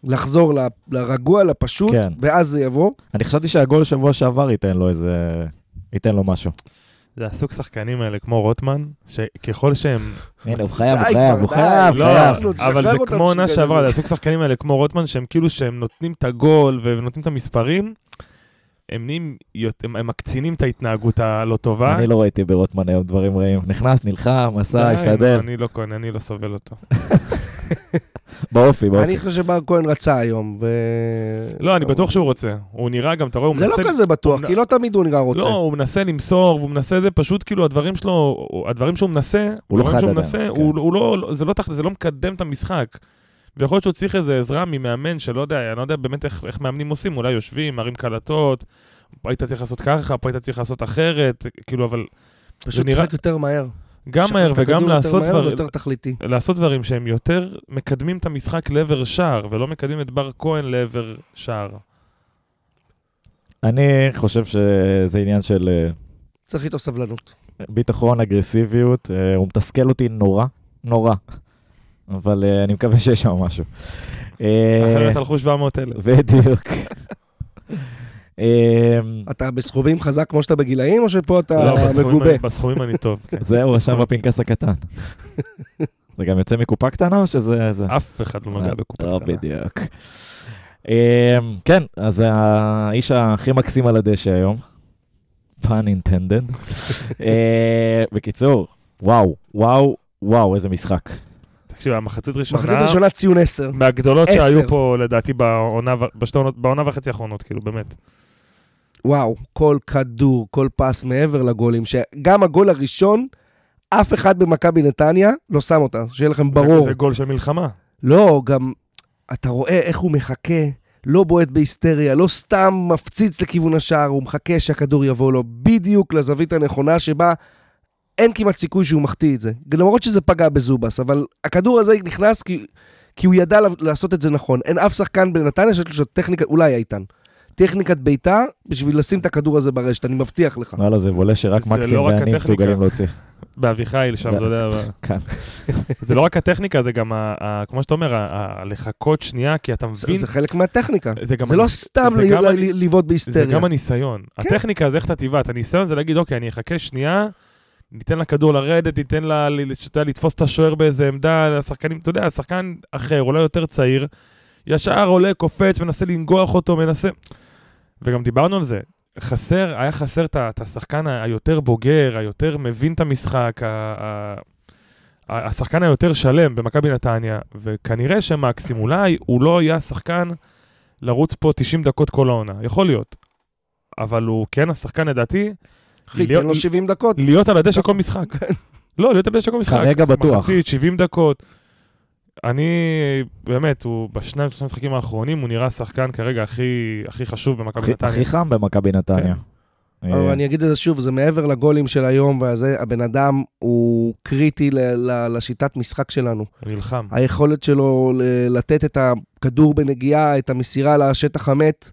לחזור ל... לרגוע, לפשוט, כן. ואז זה יבוא. אני חשבתי שהגול שבוע שעבר ייתן לו איזה... ייתן לו משהו. זה הסוג שחקנים האלה כמו רוטמן, שככל שהם... הנה, הוא חייב, הוא חייב, הוא חייב. אבל זה כמו עונה שעברה, זה הסוג שחקנים האלה כמו רוטמן, שהם כאילו שהם נותנים את הגול ונותנים את המספרים, הם מקצינים את ההתנהגות הלא טובה. אני לא ראיתי ברוטמן היום דברים רעים. נכנס, נלחם, עשה, השתדל. אני לא קונה, אני לא סובל אותו. באופי, באופי. אני חושב שבר כהן רצה היום, ו... לא, אני בטוח שהוא רוצה. הוא נראה גם, אתה רואה, הוא מנסה... זה לא כזה בטוח, כי לא תמיד הוא נראה רוצה. לא, הוא מנסה למסור, והוא מנסה זה, פשוט כאילו הדברים שלו, הדברים שהוא מנסה, הוא לא חד עדיין. זה לא מקדם את המשחק. ויכול להיות שהוא צריך איזו עזרה ממאמן, שלא יודע, אני לא יודע באמת איך מאמנים עושים, אולי יושבים, מרים קלטות, היית צריך לעשות ככה, היית צריך לעשות אחרת, כאילו, אבל... פשוט צריך יותר מהר. גם מהר וגם לעשות דברים, לעשות דברים שהם יותר מקדמים את המשחק לעבר שער, ולא מקדמים את בר כהן לעבר שער. אני חושב שזה עניין של... צריך איתו סבלנות. ביטחון, אגרסיביות, הוא מתסכל אותי נורא, נורא. אבל אני מקווה שיש שם משהו. אחרת הלכו שבע מאות אלף. בדיוק. אתה בסכומים חזק כמו שאתה בגילאים, או שפה אתה מגובה? לא, בסכומים אני טוב. זהו, שם בפנקס הקטן. זה גם יוצא מקופה קטנה, או שזה... אף אחד לא מגע בקופה קטנה. לא, בדיוק. כן, אז האיש הכי מקסים על הדשא היום, פן אינטנדנט. בקיצור, וואו, וואו, וואו, איזה משחק. תקשיב, המחצית ראשונה... מחצית ראשונה ציון עשר. מהגדולות שהיו פה, לדעתי, בעונה וחצי האחרונות, כאילו, באמת. וואו, כל כדור, כל פס מעבר לגולים, שגם הגול הראשון, אף אחד במכבי נתניה לא שם אותה, שיהיה לכם ברור. זה גול של מלחמה. לא, גם... אתה רואה איך הוא מחכה, לא בועט בהיסטריה, לא סתם מפציץ לכיוון השער, הוא מחכה שהכדור יבוא לו בדיוק לזווית הנכונה שבה אין כמעט סיכוי שהוא מחטיא את זה. למרות שזה פגע בזובס, אבל הכדור הזה נכנס כי, כי הוא ידע לעשות את זה נכון. אין אף שחקן בנתניה שיש לו טכניקה, אולי איתן, טכניקת ביתה בשביל לשים את הכדור הזה ברשת, אני מבטיח לך. לא, לא, זה בולה שרק מקסים ואני מסוגלים להוציא. באביחיל שם, אתה יודע. זה לא רק הטכניקה, זה גם, כמו שאתה אומר, לחכות שנייה, כי אתה מבין... זה חלק מהטכניקה. זה לא סתם ליוות בהיסטריה. זה גם הניסיון. הטכניקה זה איך אתה תיבט. הניסיון זה להגיד, אוקיי, אני אחכה שנייה, ניתן לכדור לרדת, ניתן לה לתפוס את השוער באיזה עמדה, השחקנים, אתה יודע, השחקן אחר, אולי יותר צעיר, ישר עולה, קופץ, מנסה לנגוח אותו, מנסה... וגם דיברנו על זה. חסר, היה חסר את השחקן היותר בוגר, היותר מבין את המשחק, השחקן היותר שלם במכבי נתניה, וכנראה שמקסים אולי הוא לא היה שחקן לרוץ פה תשעים דקות כל העונה, יכול להיות, אבל הוא כן השחקן לדעתי, חיתן לו שבעים דקות. להיות על הדשא כל משחק. לא, להיות על הדשא כל משחק. כרגע בטוח. מחצית, שבעים דקות. אני, באמת, הוא בשני המשחקים האחרונים, הוא נראה שחקן כרגע הכי, הכי חשוב במכבי נתניה. הכי חם במכבי נתניה. אבל אני אגיד את זה שוב, זה מעבר לגולים של היום, והבן אדם הוא קריטי לשיטת משחק שלנו. נלחם. היכולת שלו לתת את הכדור בנגיעה, את המסירה לשטח המת,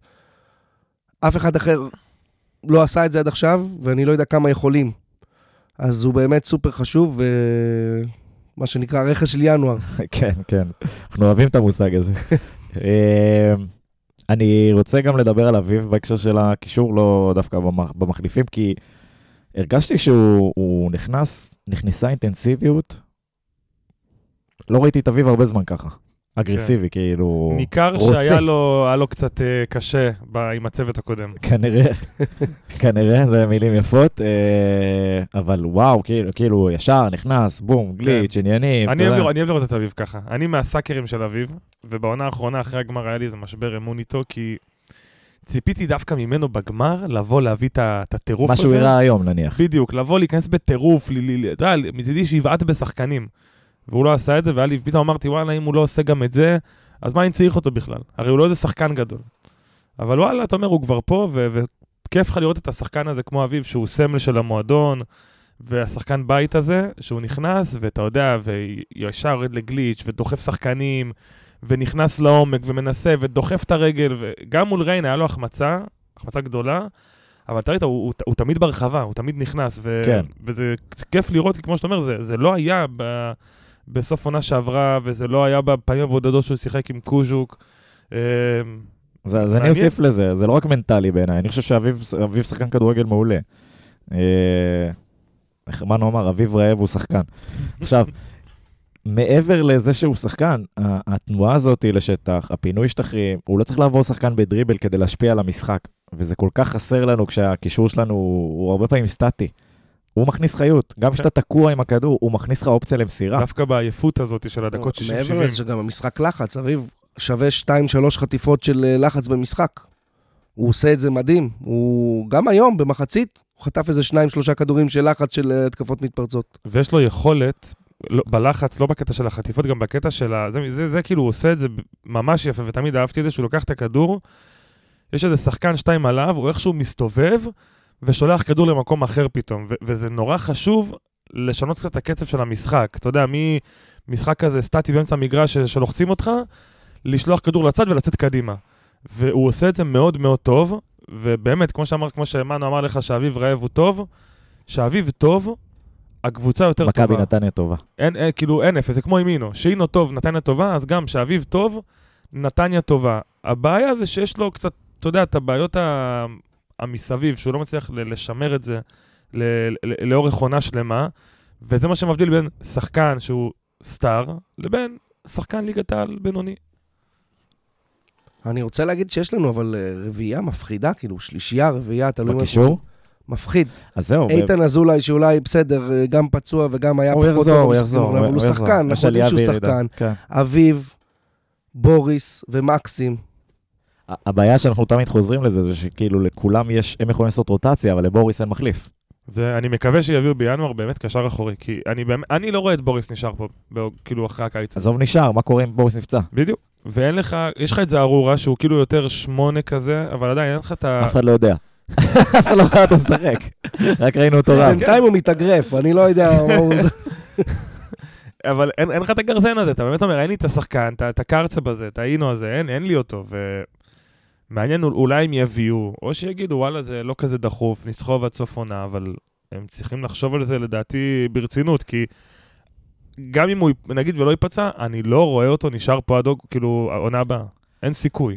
אף אחד אחר לא עשה את זה עד עכשיו, ואני לא יודע כמה יכולים. אז הוא באמת סופר חשוב, ו... מה שנקרא רכש של ינואר. כן, כן. אנחנו אוהבים את המושג הזה. אני רוצה גם לדבר על אביב בהקשר של הקישור, לא דווקא במחליפים, כי הרגשתי שהוא נכנס, נכנסה אינטנסיביות. לא ראיתי את אביב הרבה זמן ככה. אגרסיבי, כאילו... ניכר שהיה לו קצת קשה עם הצוות הקודם. כנראה, כנראה, זה מילים יפות, אבל וואו, כאילו ישר, נכנס, בום, גליץ', עניינים. אני אוהב לראות את אביב ככה. אני מהסאקרים של אביב, ובעונה האחרונה, אחרי הגמר, היה לי איזה משבר אמון איתו, כי ציפיתי דווקא ממנו בגמר לבוא להביא את הטירוף הזה. מה שהוא יראה היום, נניח. בדיוק, לבוא להיכנס בטירוף, מצידי שיבעט בשחקנים. והוא לא עשה את זה, ואלי, פתאום אמרתי, וואלה, אם הוא לא עושה גם את זה, אז מה אני צריך אותו בכלל? הרי הוא לא איזה שחקן גדול. אבל וואלה, אתה אומר, הוא כבר פה, וכיף לך לראות את השחקן הזה כמו אביב, שהוא סמל של המועדון, והשחקן בית הזה, שהוא נכנס, ואתה יודע, וישר יורד לגליץ' ודוחף שחקנים, ונכנס לעומק, ומנסה, ודוחף את הרגל, וגם מול ריין היה לו החמצה, החמצה גדולה, אבל תראית, הוא, הוא, הוא תמיד ברחבה, הוא תמיד נכנס, ו- כן. וזה כיף לראות, כי כמו שאתה אומר, זה, זה לא היה ב- בסוף עונה שעברה, וזה לא היה בפעמים עבודדו שהוא שיחק עם קוז'וק. אז אני אוסיף לזה, זה לא רק מנטלי בעיניי, אני חושב שאביב שחקן כדורגל מעולה. מה נאמר, אביב רעב הוא שחקן. עכשיו, מעבר לזה שהוא שחקן, התנועה הזאת לשטח, הפינוי שטחים, הוא לא צריך לעבור שחקן בדריבל כדי להשפיע על המשחק, וזה כל כך חסר לנו כשהקישור שלנו הוא הרבה פעמים סטטי. הוא מכניס חיות, גם כשאתה תקוע עם הכדור, הוא מכניס לך אופציה למסירה. דווקא בעייפות הזאת של הדקות שישים שבעים. מעבר לזה שגם המשחק לחץ, אביב שווה שתיים שלוש חטיפות של לחץ במשחק. הוא עושה את זה מדהים. הוא גם היום במחצית, הוא חטף איזה שניים שלושה כדורים של לחץ של התקפות מתפרצות. ויש לו יכולת, בלחץ, לא בקטע של החטיפות, גם בקטע של ה... זה כאילו הוא עושה את זה ממש יפה, ותמיד אהבתי את זה שהוא לוקח את הכדור, יש איזה שחקן שתיים עליו, הוא איכשהו מסתובב, ושולח כדור למקום אחר פתאום, ו- וזה נורא חשוב לשנות קצת את הקצב של המשחק. אתה יודע, משחק כזה סטטי באמצע המגרש שלוחצים אותך, לשלוח כדור לצד ולצאת קדימה. והוא עושה את זה מאוד מאוד טוב, ובאמת, כמו שאמר, כמו שמנו אמר לך, שאביב רעב הוא טוב, שאביב טוב, הקבוצה יותר טובה. מכבי נתניה טובה. אין, אין, כאילו אין אפס, זה כמו אימינו. שאינו טוב, נתניה טובה, אז גם שאביב טוב, נתניה טובה. הבעיה זה שיש לו קצת, אתה יודע, את הבעיות המסביב, שהוא לא מצליח לשמר את זה לאורך עונה שלמה, וזה מה שמבדיל בין שחקן שהוא סטאר, לבין שחקן ליגת העל בינוני. אני רוצה להגיד שיש לנו, אבל רביעייה מפחידה, כאילו שלישייה, רביעייה, תלוי בקישור? מפחיד. אז זהו. איתן אזולאי, שאולי בסדר, גם פצוע וגם היה פחות טוב. הוא יחזור, אבל הוא שחקן, אנחנו יודעים שהוא שחקן. אביב, בוריס ומקסים. הבעיה שאנחנו תמיד חוזרים לזה, זה שכאילו לכולם יש, הם יכולים לעשות רוטציה, אבל לבוריס אין מחליף. זה, אני מקווה שיביאו בינואר באמת קשר אחורי, כי אני, אני לא רואה את בוריס נשאר פה, כאילו אחרי הקיץ. עזוב נשאר, מה קורה אם בוריס נפצע? בדיוק. ואין לך, יש לך את זה ארורה, שהוא כאילו יותר שמונה כזה, אבל עדיין אין לך את ה... אף אחד לא יודע. אף אחד לא יודע, אתה משחק. רק ראינו אותו רב. בינתיים הוא מתאגרף, אני לא יודע מה הוא... אבל אין לך את הגרזן הזה, אתה באמת אומר, אין לי את השחקן, את הקרצה בזה, את האינו הזה, אין לי אותו, ו... מעניין אולי אם יביאו, או שיגידו, וואלה, זה לא כזה דחוף, נסחוב עד סוף עונה, אבל הם צריכים לחשוב על זה לדעתי ברצינות, כי גם אם הוא נגיד ולא ייפצע, אני לא רואה אותו, נשאר פה עד כאילו העונה הבאה. אין סיכוי.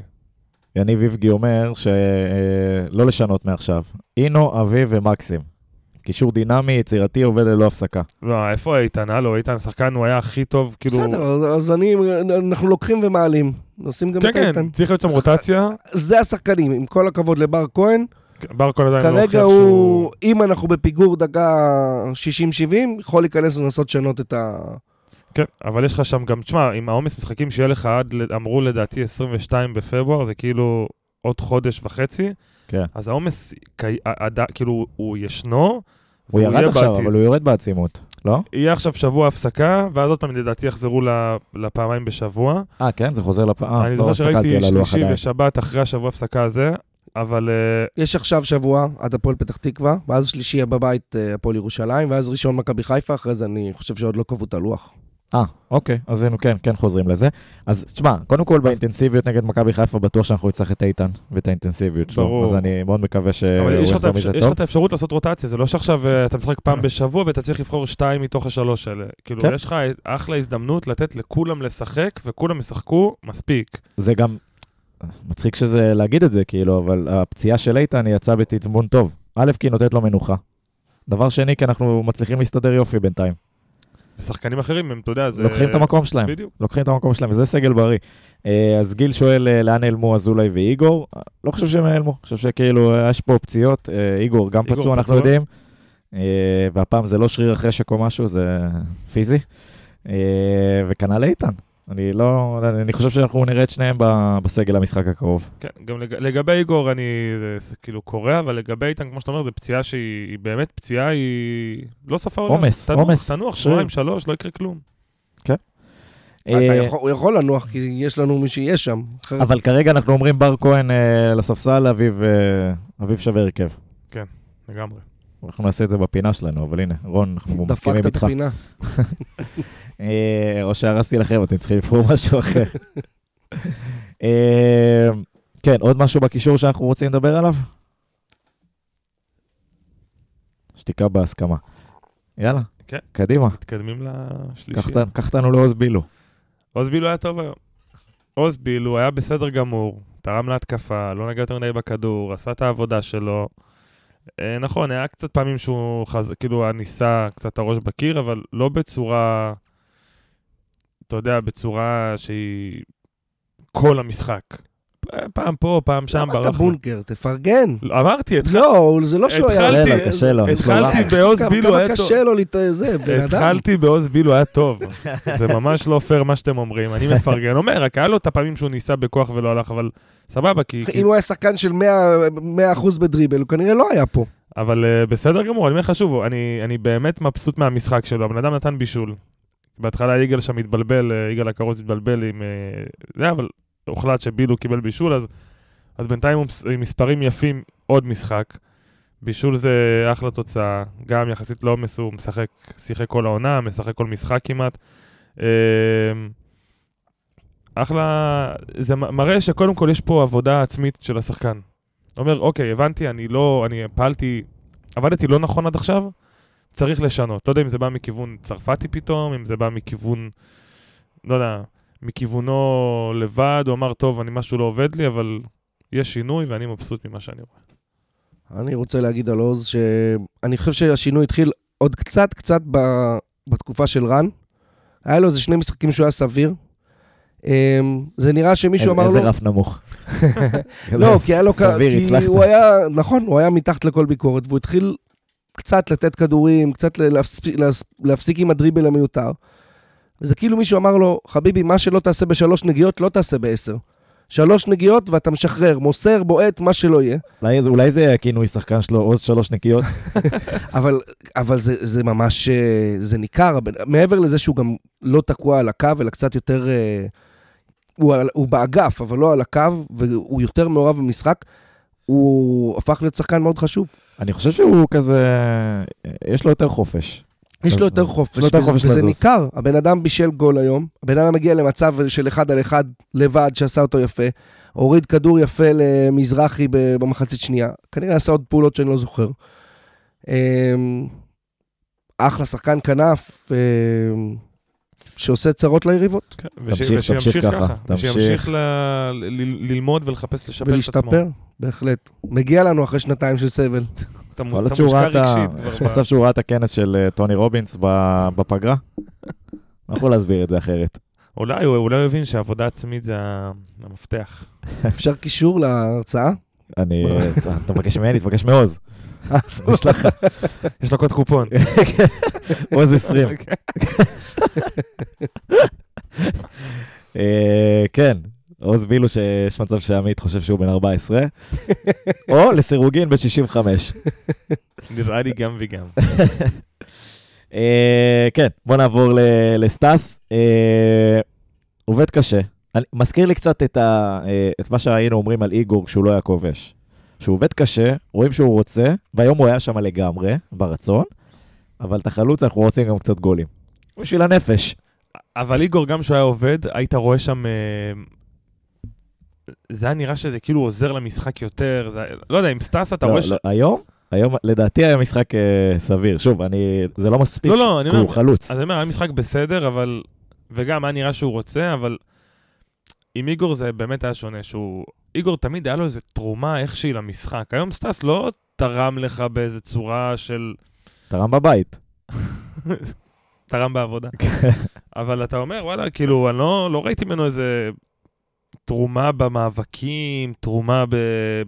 יניב איבגי אומר שלא לשנות מעכשיו. אינו, אביב ומקסים. קישור דינמי, יצירתי, עובד ללא הפסקה. לא, איפה איתן? הלו, איתן, שחקן, הוא היה הכי טוב, כאילו... בסדר, אז אני, אנחנו לוקחים ומעלים. נוסעים גם את איתן. כן, כן, צריך להיות שם רוטציה. זה השחקנים, עם כל הכבוד לבר כהן. בר כהן עדיין לא הוכיח שהוא... כרגע הוא, אם אנחנו בפיגור דקה שישים שבעים, יכול להיכנס לנסות שנות את ה... כן, אבל יש לך שם גם, תשמע, עם העומס משחקים שיהיה לך עד, אמרו לדעתי עשרים ושניים בפברואר, זה כאילו... עוד חודש וחצי, אז העומס, כאילו, הוא ישנו, הוא ירד עכשיו, אבל הוא יורד בעצימות, לא? יהיה עכשיו שבוע הפסקה, ואז עוד פעם, לדעתי, יחזרו לפעמיים בשבוע. אה, כן? זה חוזר לפעמיים. אני זוכר שראיתי שלישי ושבת אחרי השבוע הפסקה הזה, אבל... יש עכשיו שבוע, עד הפועל פתח תקווה, ואז שלישי בבית הפועל ירושלים, ואז ראשון מכבי חיפה, אחרי זה אני חושב שעוד לא קבעו את הלוח. אה, אוקיי, אז אינו, כן, כן חוזרים לזה. אז תשמע, קודם כל באינטנסיביות נגד מכבי חיפה, בטוח שאנחנו נצטרך את איתן ואת האינטנסיביות שלו, אז אני מאוד מקווה ש... אבל יש לך את האפשרות לעשות רוטציה, זה לא שעכשיו אתה משחק פעם בשבוע ואתה צריך לבחור שתיים מתוך השלוש האלה. כאילו, יש לך אחלה הזדמנות לתת לכולם לשחק, וכולם ישחקו מספיק. זה גם מצחיק שזה להגיד את זה, כאילו, אבל הפציעה של איתן יצאה בתזמון טוב. א', כי נותנת לו מנוחה. דבר שני, כי אנחנו מצליחים להסתדר יופי בינתיים. ושחקנים אחרים, הם, אתה יודע, זה... לוקחים את המקום שלהם. בדיוק. לוקחים את המקום שלהם, וזה סגל בריא. אז גיל שואל לאן אלמו אזולאי ואיגור. לא חושב שהם אלמו, חושב שכאילו, יש פה פציעות. איגור גם פצוע, אנחנו יודעים. והפעם זה לא שריר החשק או משהו, זה פיזי. וכאן לאיתן. אני לא... אני חושב שאנחנו נראה את שניהם בסגל המשחק הקרוב. כן, גם לגבי איגור אני כאילו קורא, אבל לגבי איתן, כמו שאתה אומר, זו פציעה שהיא באמת פציעה, היא לא סופה עולה. עומס, עומס. תנוח, שריים, שלוש, לא יקרה כלום. כן. הוא יכול לנוח, כי יש לנו מי שיש שם. אבל כרגע אנחנו אומרים בר כהן לספסל, אביב שווה הרכב. כן, לגמרי. אנחנו נעשה את זה בפינה שלנו, אבל הנה, רון, אנחנו מסכימים איתך. דפקת את הפינה. או שהרסתי לכם, אתם צריכים לבחור משהו אחר. כן, עוד משהו בקישור שאנחנו רוצים לדבר עליו? שתיקה בהסכמה. יאללה, קדימה. מתקדמים לשלישייה. קחתנו לעוז בילו. עוז בילו היה טוב היום. עוז בילו היה בסדר גמור, תרם להתקפה, לא נגע יותר מדי בכדור, עשה את העבודה שלו. נכון, היה קצת פעמים שהוא כאילו ניסה קצת הראש בקיר, אבל לא בצורה, אתה יודע, בצורה שהיא כל המשחק. פעם פה, פעם שם. למה אתה בונקר? תפרגן. אמרתי, לא, זה לא שהוא היה. התחלתי בעוז בילו היה טוב. כמה קשה לו להתאזב, בן אדם. התחלתי בעוז בילו היה טוב. זה ממש לא פייר מה שאתם אומרים. אני מפרגן. אומר, רק היה לו את הפעמים שהוא ניסה בכוח ולא הלך, אבל סבבה, כי... אם הוא היה שחקן של מאה אחוז בדריבל, הוא כנראה לא היה פה. אבל בסדר גמור, אני חשוב, אני באמת מבסוט מהמשחק שלו. הבן אדם נתן בישול. בהתחלה יגאל שם התבלבל, יגאל הקרוץ התבלבל עם... אבל הוחלט שבילו קיבל בישול, אז, אז בינתיים הוא עם מספרים יפים עוד משחק, בישול זה אחלה תוצאה, גם יחסית לא מסו, משחק, שיחק כל העונה, משחק כל משחק כמעט. אחלה, זה מראה שקודם כל יש פה עבודה עצמית של השחקן. אומר, אוקיי, הבנתי, אני לא, אני פעלתי, עבדתי לא נכון עד עכשיו, צריך לשנות. לא יודע אם זה בא מכיוון צרפתי פתאום, אם זה בא מכיוון, לא יודע, מכיוונו לבד, הוא אמר, טוב, אני משהו לא עובד לי, אבל יש שינוי ואני מבסוט ממה שאני רואה. אני רוצה להגיד על עוז, שאני חושב שהשינוי התחיל עוד קצת, קצת בתקופה של רן. היה לו איזה שני משחקים שהוא היה סביר, זה נראה שמישהו אמר לו... איזה רף נמוך. לא, כי היה לו... סביר, הצלחת. נכון, הוא היה מתחת לכל ביקורת, והוא התחיל קצת לתת כדורים, קצת להפסיק עם הדריבל המיותר. וזה כאילו מישהו אמר לו, חביבי, מה שלא תעשה בשלוש נגיעות, לא תעשה בעשר. שלוש נגיעות ואתה משחרר, מוסר, בועט, מה שלא יהיה. אולי זה הכינוי שחקן שלו, עוז שלוש נגיעות. אבל זה ממש... זה ניכר, מעבר לזה שהוא גם לא תקוע על הקו, אלא קצת יותר... הוא באגף, אבל לא על הקו, והוא יותר מעורב במשחק, הוא הפך להיות שחקן מאוד חשוב. אני חושב שהוא כזה... יש לו יותר חופש. יש לו יותר חופש, וזה ניכר. הבן אדם בישל גול היום, הבן אדם מגיע למצב של אחד על אחד לבד, שעשה אותו יפה, הוריד כדור יפה למזרחי במחצית שנייה, כנראה עשה עוד פעולות שאני לא זוכר. אחלה שחקן כנף, שעושה צרות ליריבות. ושימשיך ככה, ושימשיך ללמוד ולחפש לשפר את עצמו. בהחלט. מגיע לנו אחרי שנתיים של סבל. אתה מושקע רגשית. יש מצב שהוא ראה את הכנס של טוני רובינס בפגרה? אני יכול להסביר את זה אחרת. אולי הוא מבין שהעבודה עצמית זה המפתח. אפשר קישור להרצאה? אני... אתה מבקש ממני, תבקש מעוז. יש לו קוד קופון. עוז עשרים. כן. עוז בילו שיש מצב שעמית חושב שהוא בן ארבע עשרה, או לסירוגין ב-שישים וחמש. נראה לי גם וגם. כן, בוא נעבור לסטאס. עובד קשה. מזכיר לי קצת את מה שהיינו אומרים על איגור כשהוא לא היה כובש. שהוא עובד קשה, רואים שהוא רוצה, והיום הוא היה שם לגמרי, ברצון, אבל את החלוץ אנחנו רוצים גם קצת גולים. בשביל הנפש. אבל איגור גם שהוא היה עובד, היית רואה שם... זה היה נראה שזה כאילו עוזר למשחק יותר, זה... לא יודע, עם סטאס אתה לא, רואה... לא, ש... היום? היום, לדעתי היה משחק אה, סביר, שוב, אני... זה לא מספיק, לא, לא, אני הוא אומר, חלוץ. אז אני אומר, היה משחק בסדר, אבל... וגם היה נראה שהוא רוצה, אבל עם איגור זה באמת היה שונה, שהוא... איגור תמיד היה לו איזו תרומה איכשהי למשחק, היום סטאס לא תרם לך באיזו צורה של... תרם בבית. תרם בעבודה. אבל אתה אומר, וואלה, כאילו, אני לא, לא ראיתי ממנו איזה... תרומה במאבקים, תרומה ב-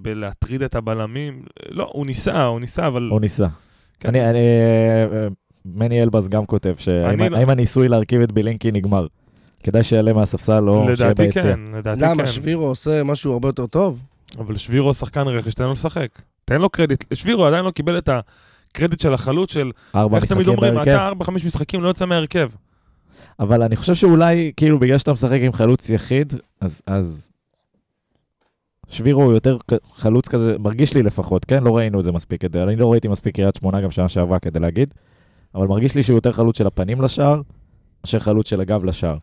בלהטריד את הבלמים. לא, הוא ניסה, הוא ניסה, אבל... הוא ניסה. כן. אני, אני, מני אלבס גם כותב, שהאם לא... הניסוי להרכיב את בילינקי נגמר? כדאי שיעלה מהספסל, לא שיהיה בעצם. כן, לדעתי למה, כן. למה, שבירו עושה משהו הרבה יותר טוב? אבל שבירו שחקן רכש, תן לו לשחק. תן לו קרדיט. שבירו עדיין לא קיבל את הקרדיט של החלוץ של... ארבע משחקים אומרים, בהרכב. אתה ארבע, חמש משחקים לא יוצא מהרכב. אבל אני חושב שאולי, כאילו, בגלל שאתה משחק עם חלוץ יחיד, אז, אז... שבירו הוא יותר חלוץ כזה, מרגיש לי לפחות, כן? לא ראינו את זה מספיק, כדי, אני לא ראיתי מספיק קריית שמונה גם שנה שעברה כדי להגיד, אבל מרגיש לי שהוא יותר חלוץ של הפנים לשער, אשר חלוץ של הגב לשער.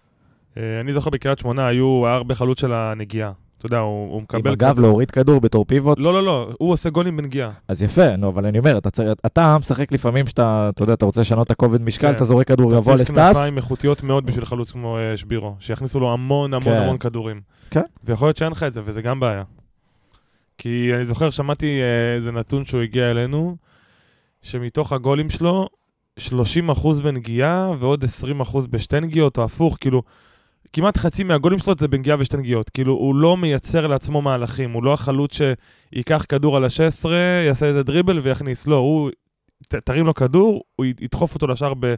אני זוכר בקריית שמונה, היו הרבה חלוץ של הנגיעה. אתה יודע, הוא, הוא מקבל... עם הגב כדור. להוריד כדור בתור פיבוט. לא, לא, לא, הוא עושה גולים בנגיעה. אז יפה, נו, אבל אני אומר, אתה, אתה, אתה משחק לפעמים שאתה, אתה יודע, אתה רוצה לשנות את הכובד משקל, כן. אתה זורק כדור אתה גבוה לסטאס. אתה צריך כנפיים איכותיות מאוד בשביל חלוץ כמו uh, שבירו, שיכניסו לו המון המון כן. המון כדורים. כן. ויכול להיות שאין לך את זה, וזה גם בעיה. כי אני זוכר, שמעתי uh, איזה נתון שהוא הגיע אלינו, שמתוך הגולים שלו, שלושים אחוז בנגיעה, ועוד עשרים אחוז בשתי נגיעות, או הפוך, כאילו, כמעט חצי מהגולים שלו זה בנגיעה ושתי נגיעות. כאילו, הוא לא מייצר לעצמו מהלכים. הוא לא החלוץ שיקח כדור על ה-שש עשרה, יעשה איזה דריבל ויכניס. לא, הוא... תרים לו כדור, הוא ידחוף אותו לשאר ב...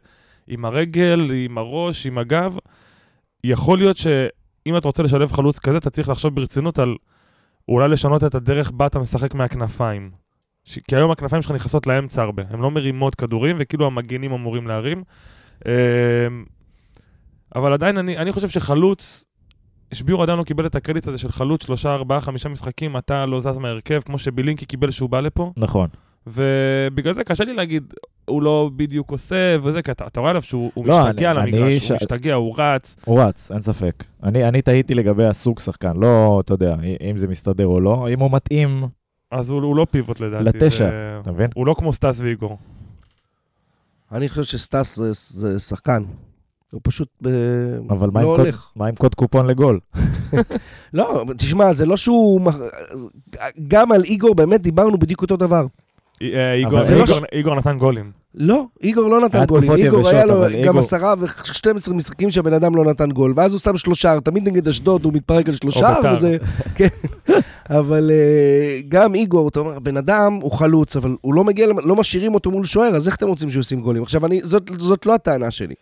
עם הרגל, עם הראש, עם הגב. יכול להיות שאם אתה רוצה לשלב חלוץ כזה, אתה צריך לחשוב ברצינות על... אולי לשנות את הדרך בה אתה משחק מהכנפיים. ש... כי היום הכנפיים שלך נכנסות לאמצע הרבה. הם לא מרימות כדורים, וכאילו המגנים אמורים להרים. אבל עדיין אני, אני חושב שחלוץ, שביור עדיין לא קיבל את הקרדיט הזה של חלוץ, שלושה, ארבעה, חמישה משחקים, אתה לא זז מהרכב, כמו שבילינקי קיבל שהוא בא לפה. נכון. ובגלל זה קשה לי להגיד, הוא לא בדיוק עושה, וזה, כי אתה, אתה רואה עליו שהוא לא, משתגע על המגרש, ש... הוא משתגע, הוא רץ. הוא רץ, אין ספק. אני, אני תהיתי לגבי הסוג שחקן, לא, אתה יודע, אם זה מסתדר או לא, אם הוא מתאים... אז הוא, הוא לא פיבוט לדעתי. לתשע, ו... אתה מבין? הוא לא כמו סטאס ואיגור. אני חושב שסטאס זה, זה שחקן. הוא פשוט ב... אבל לא הולך. אבל מה עם קוד קופון לגול? לא, תשמע, זה לא שהוא... גם על איגור באמת דיברנו בדיוק אותו דבר. איגור נתן גולים. לא, איגור לא נתן גולים. איגור היה לו גם עשרה ושתים עשרה משחקים שהבן אדם לא נתן גול, ואז הוא שם שלושה, תמיד נגד אשדוד הוא מתפרק על שלושה, אבל גם איגור, אתה אומר, בן אדם הוא חלוץ, אבל הוא לא מגיע, לא משאירים אותו מול שוער, אז איך אתם רוצים שעושים גולים? עכשיו, זאת לא הטענה שלי.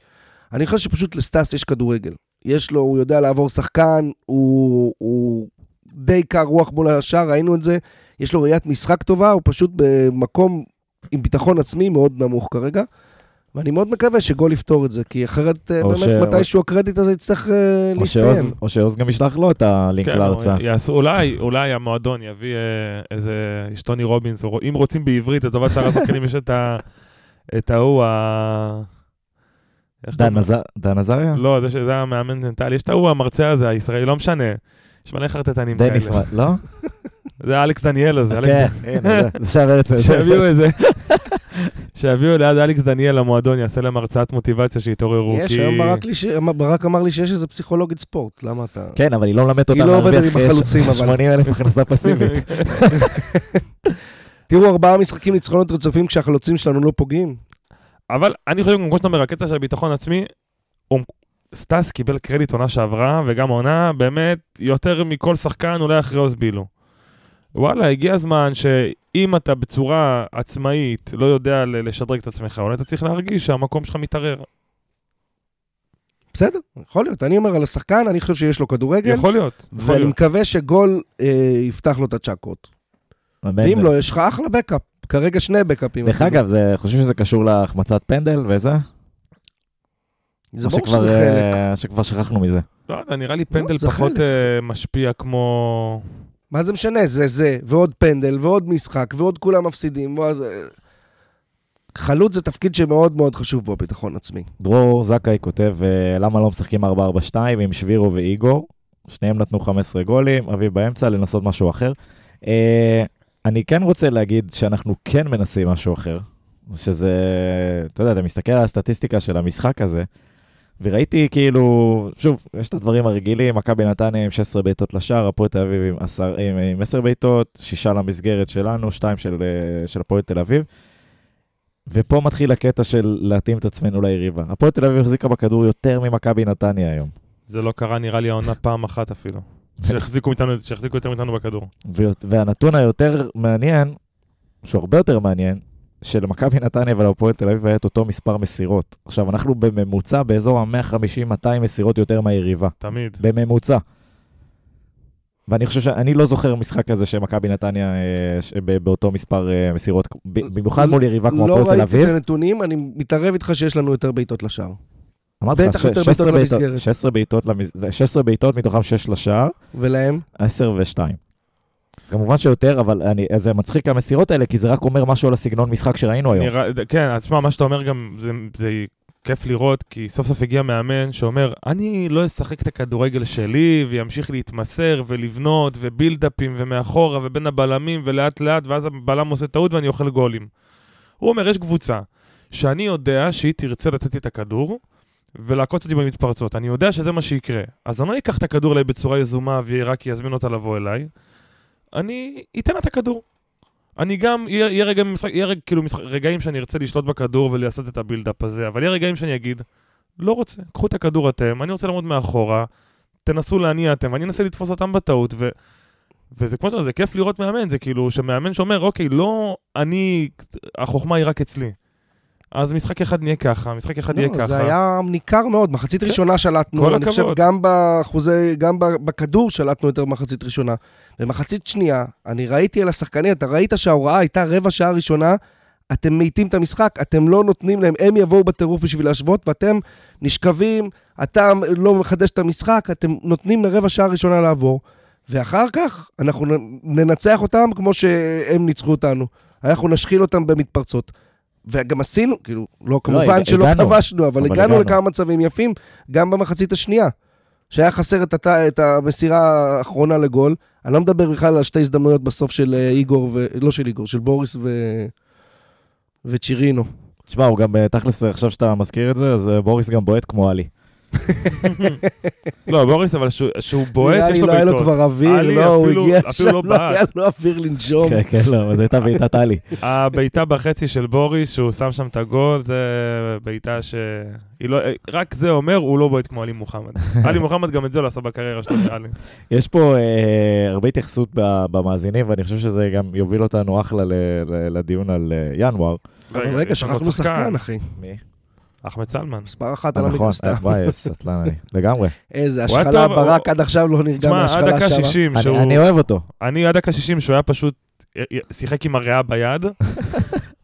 אני חושב שפשוט לסטאס יש כדורגל. יש לו, הוא יודע לעבור שחקן, הוא די קר רוח מול השער, ראינו את זה. יש לו ראיית משחק טובה, הוא פשוט במקום עם ביטחון עצמי מאוד נמוך כרגע, ואני מאוד מקווה שגול יפתור את זה, כי אחרת באמת מתישהו הקרדיט הזה יצטרך להסתיים. או שאוז גם ישלח לו את הלינק להרצאה. אולי המועדון יביא איזה אשטוני רובינס, אם רוצים בעברית, לטובת שאר השחקנים יש את ההוא ה... דן עזריה? לא, זה המאמן מנטלי, יש את ההוא המרצה הזה, הישראלי, לא משנה. יש מלא חרטטנים כאלה. לא? זה אלכס דניאל הזה. כן, זה שעבר את זה. שהביאו איזה. שהביאו ליד אלכס דניאל למועדון, יעשה להם הרצאת מוטיבציה שהתעוררו. יש, היום ברק אמר לי שיש איזה פסיכולוגית ספורט, למה אתה... כן, אבל היא לא מלמדת אותה. היא לא עובדת עם החלוצים, אבל... שמונים אלף הכנסה פסיבית. תראו, ארבעה משחקים ניצחונות רצופים כשהחלוצים שלנו לא פוגעים. אבל אני חושב, כמו שאתה מרקטה שהביטחון עצמי, סטאס קיבל קרדיט עונה שעברה, וגם עונה באמת יותר מכל שחקן, אולי אחרי עוז בילו. וואלה, הגיע הזמן שאם אתה בצורה עצמאית לא יודע לשדרג את עצמך, אולי אתה צריך להרגיש שהמקום שלך מתערר. בסדר, יכול להיות. אני אומר על השחקן, אני חושב שיש לו כדורגל. יכול להיות. ואני מקווה שגול יפתח לו את הצ'קות. ואם לא, יש לך אחלה בקאפ. כרגע שני בקאפים. דרך אגב, חושבים שזה קשור להחמצת פנדל וזה? זה ברור שזה חלק. שכבר שכחנו מזה. לא, נראה לי פנדל פחות משפיע כמו... מה זה משנה? זה זה, ועוד פנדל, ועוד משחק, ועוד כולם מפסידים. חלוץ זה תפקיד שמאוד מאוד חשוב בו, ביטחון עצמי. דרור זקאי כותב, למה לא משחקים ארבע ארבע שתיים עם שבירו ואיגור? שניהם נתנו חמישה עשר גולים, אביב באמצע לנסות משהו אחר. אני כן רוצה להגיד שאנחנו כן מנסים משהו אחר. שזה, אתה יודע, אתה מסתכל על הסטטיסטיקה של המשחק הזה, וראיתי כאילו, שוב, יש את הדברים הרגילים, מכבי נתניה עם שש עשרה בעיטות לשער, הפועל תל אביב עם עשר, עם, עם עשר בעיטות, שישה למסגרת שלנו, שתיים של, של הפועל תל אביב, ופה מתחיל הקטע של להתאים את עצמנו ליריבה. הפועל תל אביב החזיקה בכדור יותר ממכבי נתניה היום. זה לא קרה, נראה לי העונה פעם אחת אפילו, שהחזיקו איתנו, שהחזיקו יותר מאיתנו בכדור. והנתון היותר מעניין, שהוא הרבה יותר מעניין, שלמכבי נתניה ולפועל תל אביב היה את אותו מספר מסירות. עכשיו, אנחנו בממוצע באזור ה-מאה וחמישים מאתיים מסירות יותר מהיריבה. תמיד. בממוצע. ואני חושב שאני לא זוכר משחק כזה שמכבי נתניה באותו מספר מסירות, במיוחד מול יריבה כמו הפועל תל אביב. לא ראיתי את הנתונים, אני מתערב איתך שיש לנו יותר בעיטות לשער. אמרתי לך, שש עשרה בעיטות מתוכם שש לשער. ולהם? עשר ושתיים. אז כמובן שיותר, אבל אני, זה מצחיק המסירות האלה, כי זה רק אומר משהו על הסגנון משחק שראינו היום. נראה, כן, עצמה, מה שאתה אומר גם, זה, זה כיף לראות, כי סוף סוף הגיע מאמן שאומר, אני לא אשחק את הכדורגל שלי, וימשיך להתמסר ולבנות, ובילדאפים, ומאחורה, ובין הבלמים, ולאט לאט, ואז הבלם עושה טעות, ואני אוכל גולים. הוא אומר, יש קבוצה, שאני יודע שהיא תרצה לתת לי את הכדור, ולעקוץ אותי במתפרצות. אני יודע שזה מה שיקרה. אז אני אקח את הכדור אליי בצורה יזומה, ורק יזמין אותה לבוא אליי. אני אתן את הכדור. אני גם, יהיה רגעים, יהיה רגע, כאילו, רגעים שאני ארצה לשלוט בכדור ולעשות את הבילדאפ הזה, אבל יהיה רגעים שאני אגיד, לא רוצה, קחו את הכדור אתם, אני רוצה לעמוד מאחורה, תנסו להניע אתם, ואני אנסה לתפוס אותם בטעות, ו, וזה כמו שאתה, זה כיף לראות מאמן, זה כאילו שמאמן שאומר, אוקיי, לא, אני, החוכמה היא רק אצלי. אז משחק אחד נהיה ככה, משחק אחד יהיה ככה. זה היה ניכר מאוד, מחצית ראשונה שלטנו, אני חושב גם באחוזי, גם בכדור שלטנו יותר מחצית ראשונה. במחצית שנייה, אני ראיתי על השחקנים, אתה ראית שההוראה הייתה רבע שעה ראשונה, אתם מאיטים את המשחק, אתם לא נותנים להם, הם יבואו בטירוף בשביל להשוות, ואתם נשכבים, אתה לא מחדש את המשחק, אתם נותנים לרבע שעה ראשונה לעבור, ואחר כך אנחנו ננצח אותם כמו שהם ניצחו אותנו. אנחנו נשחיל אותם במתפרצות. וגם עשינו, כאילו, לא, כמובן שלא כבשנו, אבל הגענו לכמה מצבים יפים, גם במחצית השנייה, שהיה חסר את המסירה האחרונה לגול. אני לא מדבר בכלל על שתי הזדמנויות בסוף של איגור, לא של איגור, של בוריס וצ'ירינו. תשמע, הוא גם תכלס, עכשיו שאתה מזכיר את זה, אז בוריס גם בועט כמו אלי. לא, בוריס, אבל שהוא בועט, יש לו בעיטות. היה לו כבר אוויר, לא, הוא הגיע שם, לא היה לו אוויר לנשום. כן, כן, לא, זה הייתה בעיטת אלי. הבעיטה בחצי של בוריס, שהוא שם שם את הגול, זה בעיטה ש... רק זה אומר, הוא לא בועט כמו אלי מוחמד. אלי מוחמד גם את זה לא עשה בקריירה שלו, אלי. יש פה הרבה התייחסות במאזינים, ואני חושב שזה גם יוביל אותנו אחלה לדיון על ינואר. רגע, שכחנו שחקן, אחי. מי? אחמד סלמן. מספר אחת על המגרסטה. נכון, וואי, סטלן, אני לגמרי. איזה, השחלה ברק עד עכשיו לא נרגע מהשחלה שמה. אני אוהב אותו. אני עד דקה שישים שהוא היה פשוט, שיחק עם הריאה ביד,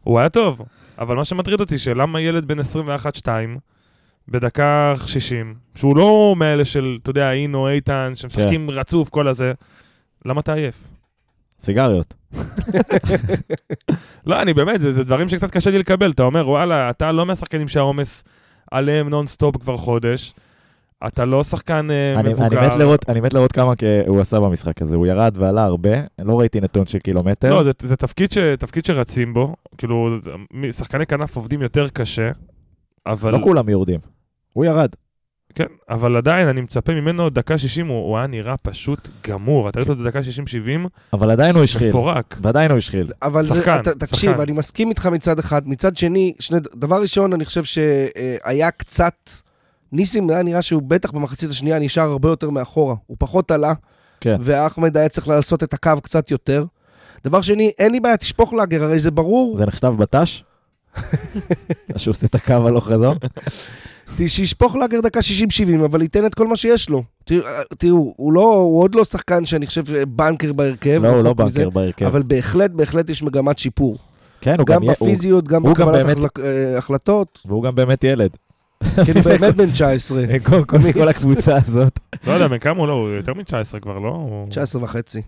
הוא היה טוב. אבל מה שמטריד אותי, שלמה ילד בן עשרים ואחת שתיים, בדקה שישים, שהוא לא מאלה של, אתה יודע, אינו, איתן, שמשחקים רצוף, כל הזה, למה אתה עייף? סיגריות. לא, אני באמת, זה, זה דברים שקצת קשה לי לקבל. אתה אומר, וואלה, אתה לא מהשחקנים שהעומס עליהם נונסטופ כבר חודש. אתה לא שחקן מבוגר. אני מת לראות, אני מת לראות כמה הוא עשה במשחק הזה. הוא ירד ועלה הרבה. לא ראיתי נתון של קילומטר. לא, זה, זה תפקיד ש, תפקיד שרצים בו. כאילו, שחקני כנף עובדים יותר קשה, אבל... לא כולם יורדים. הוא ירד. כן, אבל עדיין אני מצפה ממנו דקה שישים, הוא היה נראה פשוט גמור, אתה ראית אותו דקה שישים שבעים, אבל עדיין הוא השחיל, ועדיין הוא השחיל. אבל תקשיב, אני מסכים איתך מצד אחד, מצד שני, דבר ראשון אני חושב שהיה קצת, ניסים היה נראה שהוא בטח במחצית השנייה נשאר הרבה יותר מאחורה, הוא פחות עלה, והאחמד היה צריך לעשות את הקו קצת יותר. דבר שני, אין לי בעיה, תשפוך לגר, הרי זה ברור. זה נחשב בטש? שהוא עושה את הקו הלוך חזור? שישפוך לאגר דקה שישים שבעים, אבל ייתן את כל מה שיש לו. תראו, הוא עוד לא שחקן שאני חושב בנקר בהרכב. לא, הוא לא בנקר בהרכב. אבל בהחלט, בהחלט יש מגמת שיפור. גם בפיזיות, גם בקבלת החלטות. והוא גם באמת ילד. כן, הוא באמת בן תשע עשרה. כל הקבוצה הזאת. לא יודע, מכמה הוא לא, הוא יותר מ-תשע עשרה כבר, לא? תשע עשרה וחצי.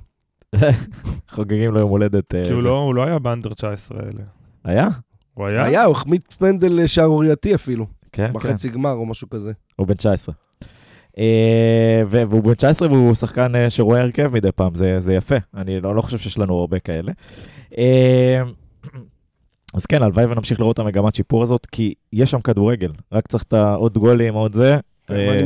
חוגגים לו יום הולדת. כי הוא לא היה באנדר תשע עשרה אלה. היה? הוא היה? היה, הוא החמיד פנדל שערורייתי אפילו. בחצי גמר או משהו כזה. הוא בן תשע עשרה. והוא בן תשע עשרה והוא שחקן שרואה הרכב מדי פעם, זה יפה. אני לא חושב שיש לנו הרבה כאלה. אז כן, הלוואי ונמשיך לראות את המגמת שיפור הזאת, כי יש שם כדורגל. רק צריך את עוד גולים, עוד זה,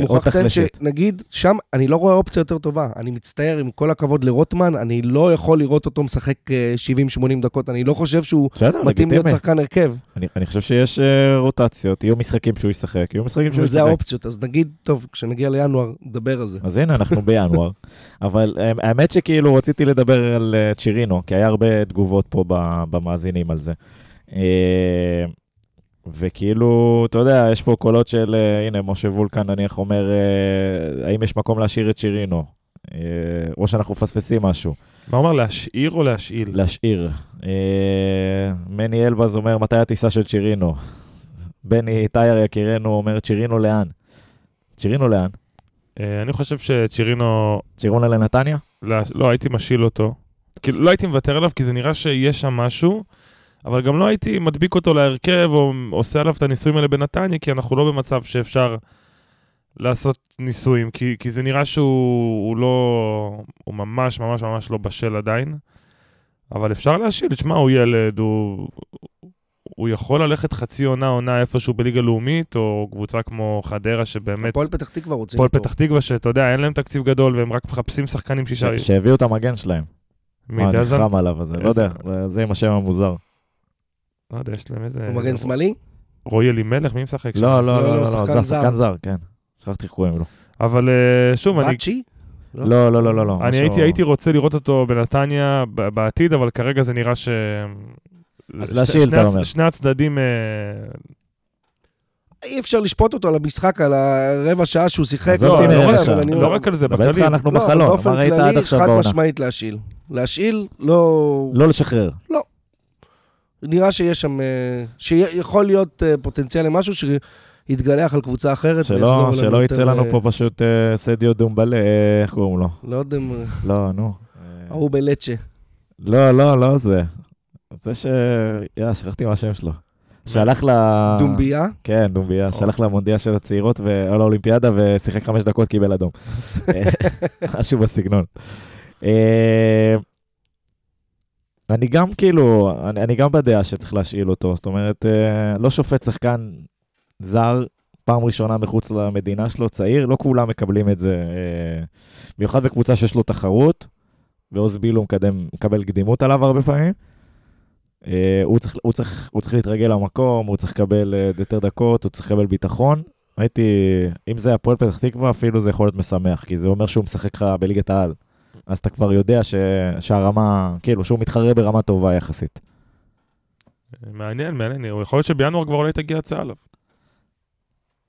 עוד תכלשת. נגיד, שם אני לא רואה אופציה יותר טובה. אני מצטער עם כל הכבוד לרוטמן, אני לא יכול לראות אותו משחק שבעים שמונים דקות, אני לא חושב שהוא מתאים להיות שחקן הרכב. אני חושב שיש רוטציות, יהיו משחקים שהוא ישחק, יהיו משחקים שהוא ישחק. זה האופציות, אז נגיד, טוב, כשנגיע לינואר, נדבר על זה. אז הנה, אנחנו בינואר. אבל האמת שכאילו רציתי לדבר על צ'ירינו, כי היה הרבה תגובות פה במאזינים על זה. וכאילו, אתה יודע, יש פה קולות של, הנה, משה וולקן, נניח, אומר, האם יש מקום להשאיר את צ'ירינו? או שאנחנו פספסים משהו. מה אומר, להשאיר או להשאיל? להשאיר. מני אלבז אומר, מתי הטיסה של צ'ירינו? בני טייר יקירנו אומר, צ'ירינו לאן? צ'ירינו לאן? אני חושב שצ'ירינו... צ'ירינו לנתניה? לא, הייתי משאיל אותו. כאילו, לא הייתי מוותר עליו, כי זה נראה שיש שם משהו, אבל גם לא הייתי מדביק אותו להרכב, או עושה עליו את הניסויים האלה בנתניה, כי אנחנו לא במצב שאפשר לעשות ניסויים, כי, כי זה נראה שהוא לא, הוא ממש ממש ממש לא בשל עדיין, אבל אפשר להשאיל, תשמע, הוא ילד, הוא, הוא יכול ללכת חצי עונה, עונה איפשהו בליגה לאומית, או קבוצה כמו חדרה שבאמת... הפועל פתח תקווה רוצים. הפועל פתח תקווה שאתה יודע, אין להם תקציב גדול, והם רק מחפשים שחקנים שישה... שהביאו את המגן שלהם. מה, נחרם עליו הזה, לא יודע, זה עם השם המוזר. לא יודע, יש להם איזה... הוא מגן שמאלי? רואי אלי מלך, מי משחק? לא, לא, לא, לא, זה שחקן זר, כן. שכחתי חויים לו. אבל שוב, אני... בצ'י? לא, לא, לא, לא. אני הייתי רוצה לראות אותו בנתניה בעתיד, אבל כרגע זה נראה ש... אז להשאיל, אתה אומר. שני הצדדים... אי אפשר לשפוט אותו על המשחק, על הרבע שעה שהוא שיחק. לא רק על זה, בכללי. אנחנו בחלון, מה ראית עד עכשיו בעונה? חד משמעית להשאיל. להשאיל, לא... לא לשחרר. לא. נראה שיש שם, שיכול להיות פוטנציאל למשהו שיתגלח על קבוצה אחרת. שלא יצא לנו פה פשוט סדיו דומבלה, איך קוראים לו? לא דומבלה. לא, נו. הוא בלצ'ה. לא, לא, לא זה. זה ש... יא, שכחתי מה השם שלו. שהלך ל... דומביה? כן, דומביה. שהלך למונדיאל של הצעירות ולאולימפיאדה ושיחק חמש דקות, קיבל אדום. משהו בסגנון. אני גם כאילו, אני גם בדעה שצריך להשאיל אותו. זאת אומרת, לא שופט שחקן זר, פעם ראשונה מחוץ למדינה שלו, צעיר, לא כולם מקבלים את זה. מיוחד בקבוצה שיש לו תחרות, ועוז בילו מקדם, מקבל קדימות עליו הרבה פעמים. הוא צריך, הוא צריך, הוא צריך להתרגל למקום, הוא צריך לקבל יותר דקות, הוא צריך לקבל ביטחון. הייתי, אם זה הפועל פתח תקווה, אפילו זה יכול להיות משמח, כי זה אומר שהוא משחק לך בליגת העל. אז אתה כבר יודע ש, שהרמה, כאילו, שהוא מתחרה ברמה טובה יחסית. מעניין, מעניין. יכול להיות שבינואר כבר אולי תגיע הצעה עליו.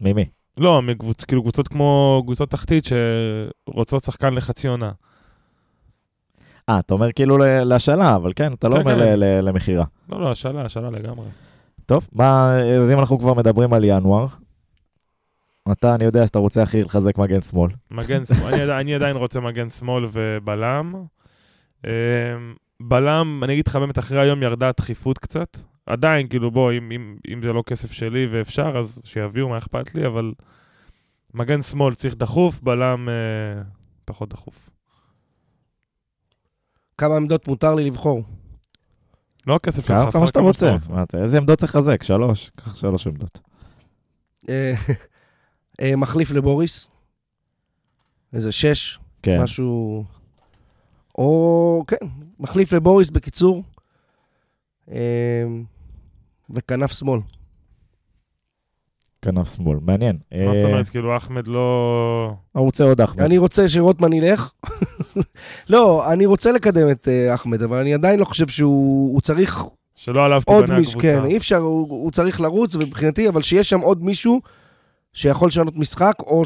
ממי? לא, מקבוצ, כאילו, קבוצות כמו, קבוצות תחתית שרוצות שחקן לחצי עונה. אה, אתה אומר כאילו להשאלה, אבל כן, אתה לא אומר למחירה. לא, לא, השאלה, השאלה לגמרי. טוב, אז אם אנחנו כבר מדברים על ינואר, אתה, אני יודע שאתה רוצה הכי לחזק מגן שמאל. מגן שמאל, אני עדיין רוצה מגן שמאל ובלם. בלם, אני אגיד לך באמת, אחרי היום ירדה דחיפות קצת. עדיין, כאילו בוא, אם זה לא כסף שלי ואפשר, אז שיביאו מה אכפת לי, אבל מגן שמאל צריך דחוף, בלם פחות דחוף. כמה עמדות מותר לי לבחור? לא כסף שלך. כמה, כמה שאתה רוצה. איזה עמדות צריך חזק? שלוש. קח שלוש עמדות. מחליף לבוריס. איזה שש. כן. משהו... או... כן. מחליף לבוריס בקיצור. וכנף שמאל. כנף שמאל. מעניין. מה זאת אומרת? כאילו אחמד לא... הוא רוצה עוד אחמד. אני רוצה שרוטמן ילך. לא, אני רוצה לקדם את אחמד, אבל אני עדיין לא חושב שהוא צריך... שלא עליו תיבנה הקבוצה. כן, אי אפשר, הוא צריך לרוץ, ובחינתי, אבל שיש שם עוד מישהו שיכול לשנות משחק, או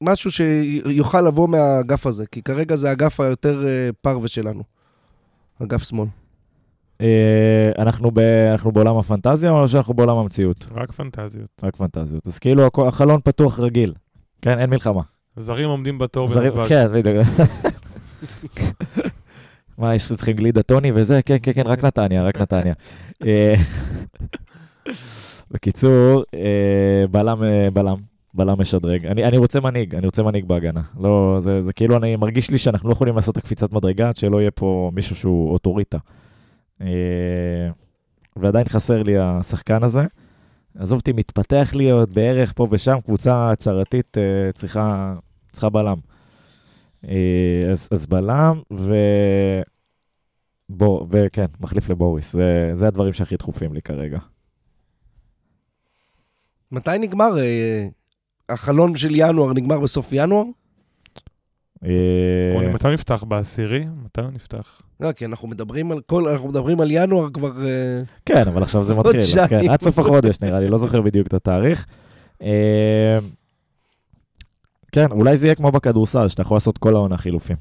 משהו שיוכל לבוא מהאגף הזה, כי כרגע זה האגף היותר פרווה שלנו. אגף שמאל. אנחנו בעולם הפנטזיה, או שאנחנו בעולם המציאות? רק פנטזיות. רק פנטזיות. אז כאילו החלון פתוח רגיל. כן, אין מלחמה. זרים עומדים בתור בנתב"ג. כן, בדיוק. מה, יש צריכים גלידה טוני וזה? כן, כן, כן, רק נתניה, רק נתניה. בקיצור, בלם, בלם, בלם משדרג. אני רוצה מנהיג, אני רוצה מנהיג בהגנה. לא, זה כאילו, אני מרגיש לי שאנחנו לא יכולים לעשות את הקפיצת מדרגה, שלא יהיה פה מישהו שהוא אוטוריטה. ועדיין חסר לי השחקן הזה. עזובתי, מתפתח להיות בערך פה ושם, קבוצה צרתית צריכה, צריכה בלם. אז, אז בלם, ו... בוא, וכן, מחליף לבוריס. זה, זה הדברים שהכי דחופים לי כרגע. מתי נגמר? החלון של ינואר נגמר בסוף ינואר? מתי נפתח בעשירי? מתי נפתח? לא, כי אנחנו מדברים על כל, אנחנו מדברים על ינואר כבר... כן, אבל עכשיו זה מתחיל. כן, עד סוף החודש נראה לי, לא זוכר בדיוק את התאריך. כן, אולי זה יהיה כמו בכדורסל, שאתה יכול לעשות כל העונה חילופים.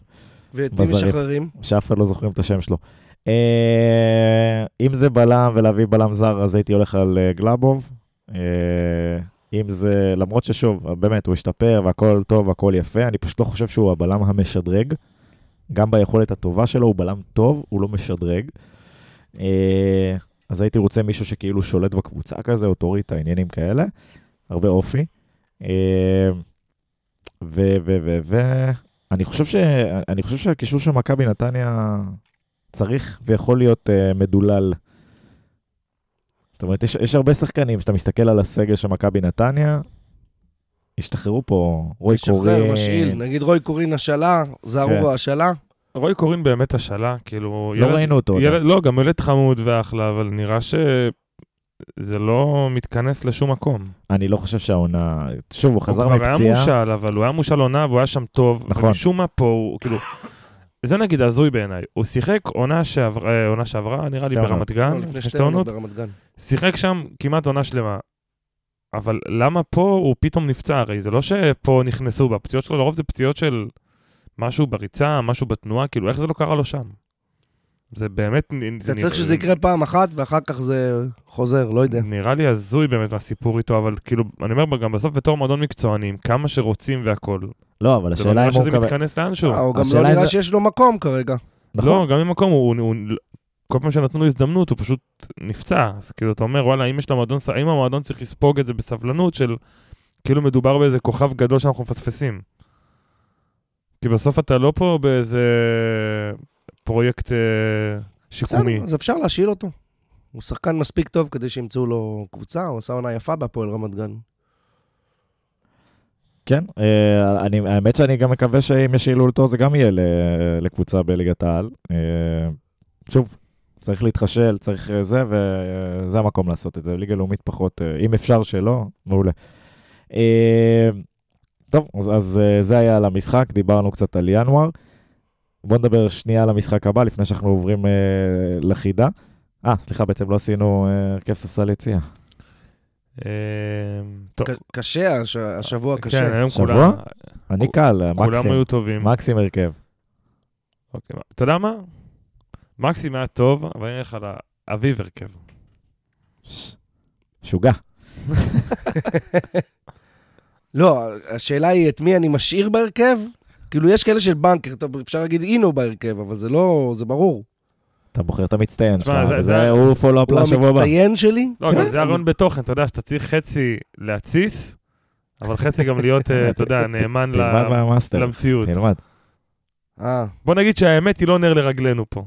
ואת מי משחררים? שאף אחד לא זוכרים את השם שלו. אם זה בלם ולהביא בלם זר, אז הייתי הולך על גלאבוב. אם זה, למרות ששוב, באמת הוא השתפר והכל טוב והכל יפה, אני פשוט לא חושב שהוא הבלם המשדרג, גם ביכולת הטובה שלו הוא בלם טוב, הוא לא משדרג, אז הייתי רוצה מישהו שכאילו שולט בקבוצה כזה, אוטוריטה, עניינים כאלה, הרבה אופי, ו, ו, ו, ו, אני חושב ש, אני חושב שהקישור של מכבי נתניה צריך ויכול להיות מדולל, זאת אומרת, יש, יש הרבה שחקנים, שאתה מסתכל על הסגל של מכבי נתניה, השתחררו פה, רוי קורין. משאיל, נגיד רוי קורין השאלה, זהרוב השאלה. רוי קורין באמת השאלה, כאילו... לא ילד, ראינו אותו. ילד, לא, גם ילד חמוד ואחלה, אבל נראה שזה לא מתכנס לשום מקום. אני לא חושב שהעונה... שוב, הוא חזר מפציעה. הוא כבר היה מושל, אבל הוא היה מושל עונה, והוא היה שם טוב. נכון. ומשום מה פה, הוא כאילו... זה נגיד הזוי בעיניי, הוא שיחק עונה שעברה, עונה שעברה נראה לי ברמת גן, שיחק שם כמעט עונה שלמה, אבל למה פה הוא פתאום נפצע? הרי זה לא שפה נכנסו בפציעות שלו, לרוב זה פציעות של משהו בריצה, משהו בתנועה, כאילו איך זה לא קרה לו שם? זה באמת... אתה צריך שזה יקרה פעם אחת ואחר כך זה חוזר, לא יודע. נראה לי הזוי באמת מהסיפור איתו, אבל כאילו, אני אומר גם בסוף בתור מועדון מקצוענים, כמה שרוצים והכל. לא, אבל השאלה אם הוא... זה מתכנס לאנשהו. הוא גם לא נראה שיש לו מקום כרגע. לא, גם אם מקום, כל פעם שנתנו לו הזדמנות, הוא פשוט נפצע. אז כאילו, אתה אומר, וואלה, אם יש למועדון, אם המועדון צריך לספוג את זה בסבלנות של, כאילו מדובר באיזה כוכב גדול שאנחנו מפספסים. כי בסוף אתה לא פה באיזה פרויקט שיקומי. אז אפשר להשאיל אותו. הוא שחקן מספיק טוב כדי שימצאו לו קבוצה, הוא עשה עונה יפה בהפועל רמת גן. כן, אני, האמת שאני גם מקווה שאם ישאילו אותו, זה גם יהיה לקבוצה בליגת העל. שוב, צריך להתחשל, צריך זה, וזה המקום לעשות את זה. ליגה לאומית פחות, אם אפשר שלא, מעולה. טוב, אז, אז זה היה על המשחק, דיברנו קצת על ינואר. בואו נדבר שנייה על המשחק הבא, לפני שאנחנו עוברים לחידה. אה, סליחה, בעצם לא עשינו הרכב ספסל יציאה. קשה, השבוע קשה. שבוע? אני קל, מקסים. כולם היו טובים. מקסים הרכב. אתה יודע מה? מקסים היה טוב, אבל אני הולך על האביב הרכב. שוגע. לא, השאלה היא את מי אני משאיר בהרכב? כאילו יש כאלה של בנקר, טוב, אפשר להגיד אינו בהרכב, אבל זה לא, זה ברור. אתה בוחר את המצטיין שלך, זה הוא פולו-אפ לשבוע הבא. הוא המצטיין שלי? לא, זה ארון בתוכן, אתה יודע שאתה צריך חצי להציס, אבל חצי גם להיות, אתה יודע, נאמן למציאות. תלמד. בוא נגיד שהאמת היא לא נר לרגלנו פה.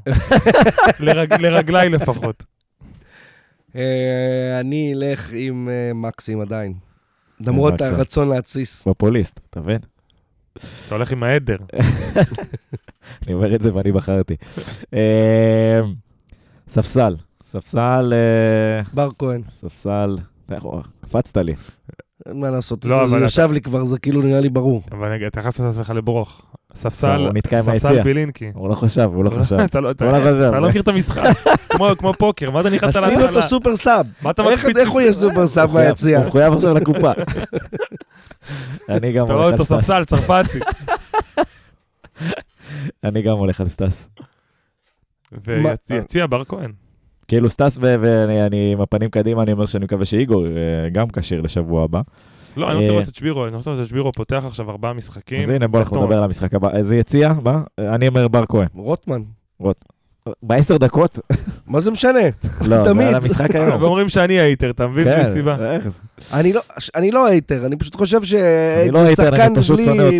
לרגליי לפחות. אני אלך עם מקסים עדיין. למרות הרצון להציס. בפוליסט, אתה מבין? אתה הולך עם העדר. אני אומר את זה ואני בחרתי. ספסל. ספסל... בר כהן. ספסל... קפצת לי. אין מה לעשות. זה יושב לי כבר, זה כאילו נראה לי ברור. אבל אתה חפשת את עצמך לברוך. ספסל בילינקי. הוא לא חשב, הוא לא חשב. אתה לא מכיר את המשחק. כמו פוקר. מה אתה נכנס על ההתחלה? עשינו אותו סופר סאב. איך הוא יהיה סופר סאב מהיציאה? הוא חויב עכשיו לקופה. אני גם הולך על סטס. אתה רואה אותו ספסל, צרפתי. אני גם הולך על סטס. ויציע בר כהן. כאילו סטס ואני עם הפנים קדימה, אני אומר שאני מקווה שאיגור גם קשיר לשבוע הבא. לא, אני רוצה לראות את שבירו, אני רוצה לראות את שבירו פותח עכשיו ארבעה משחקים. אז הנה, בואו אנחנו נדבר על המשחק הבא. איזה יציע, מה? אני אומר בר כהן. רוטמן. רוטמן. בעשר דקות? מה זה משנה? לא, זה היה למשחק היום. ואומרים שאני הייטר, אתה מבין לי סיבה? אני לא הייטר, אני פשוט חושב שזה שחקן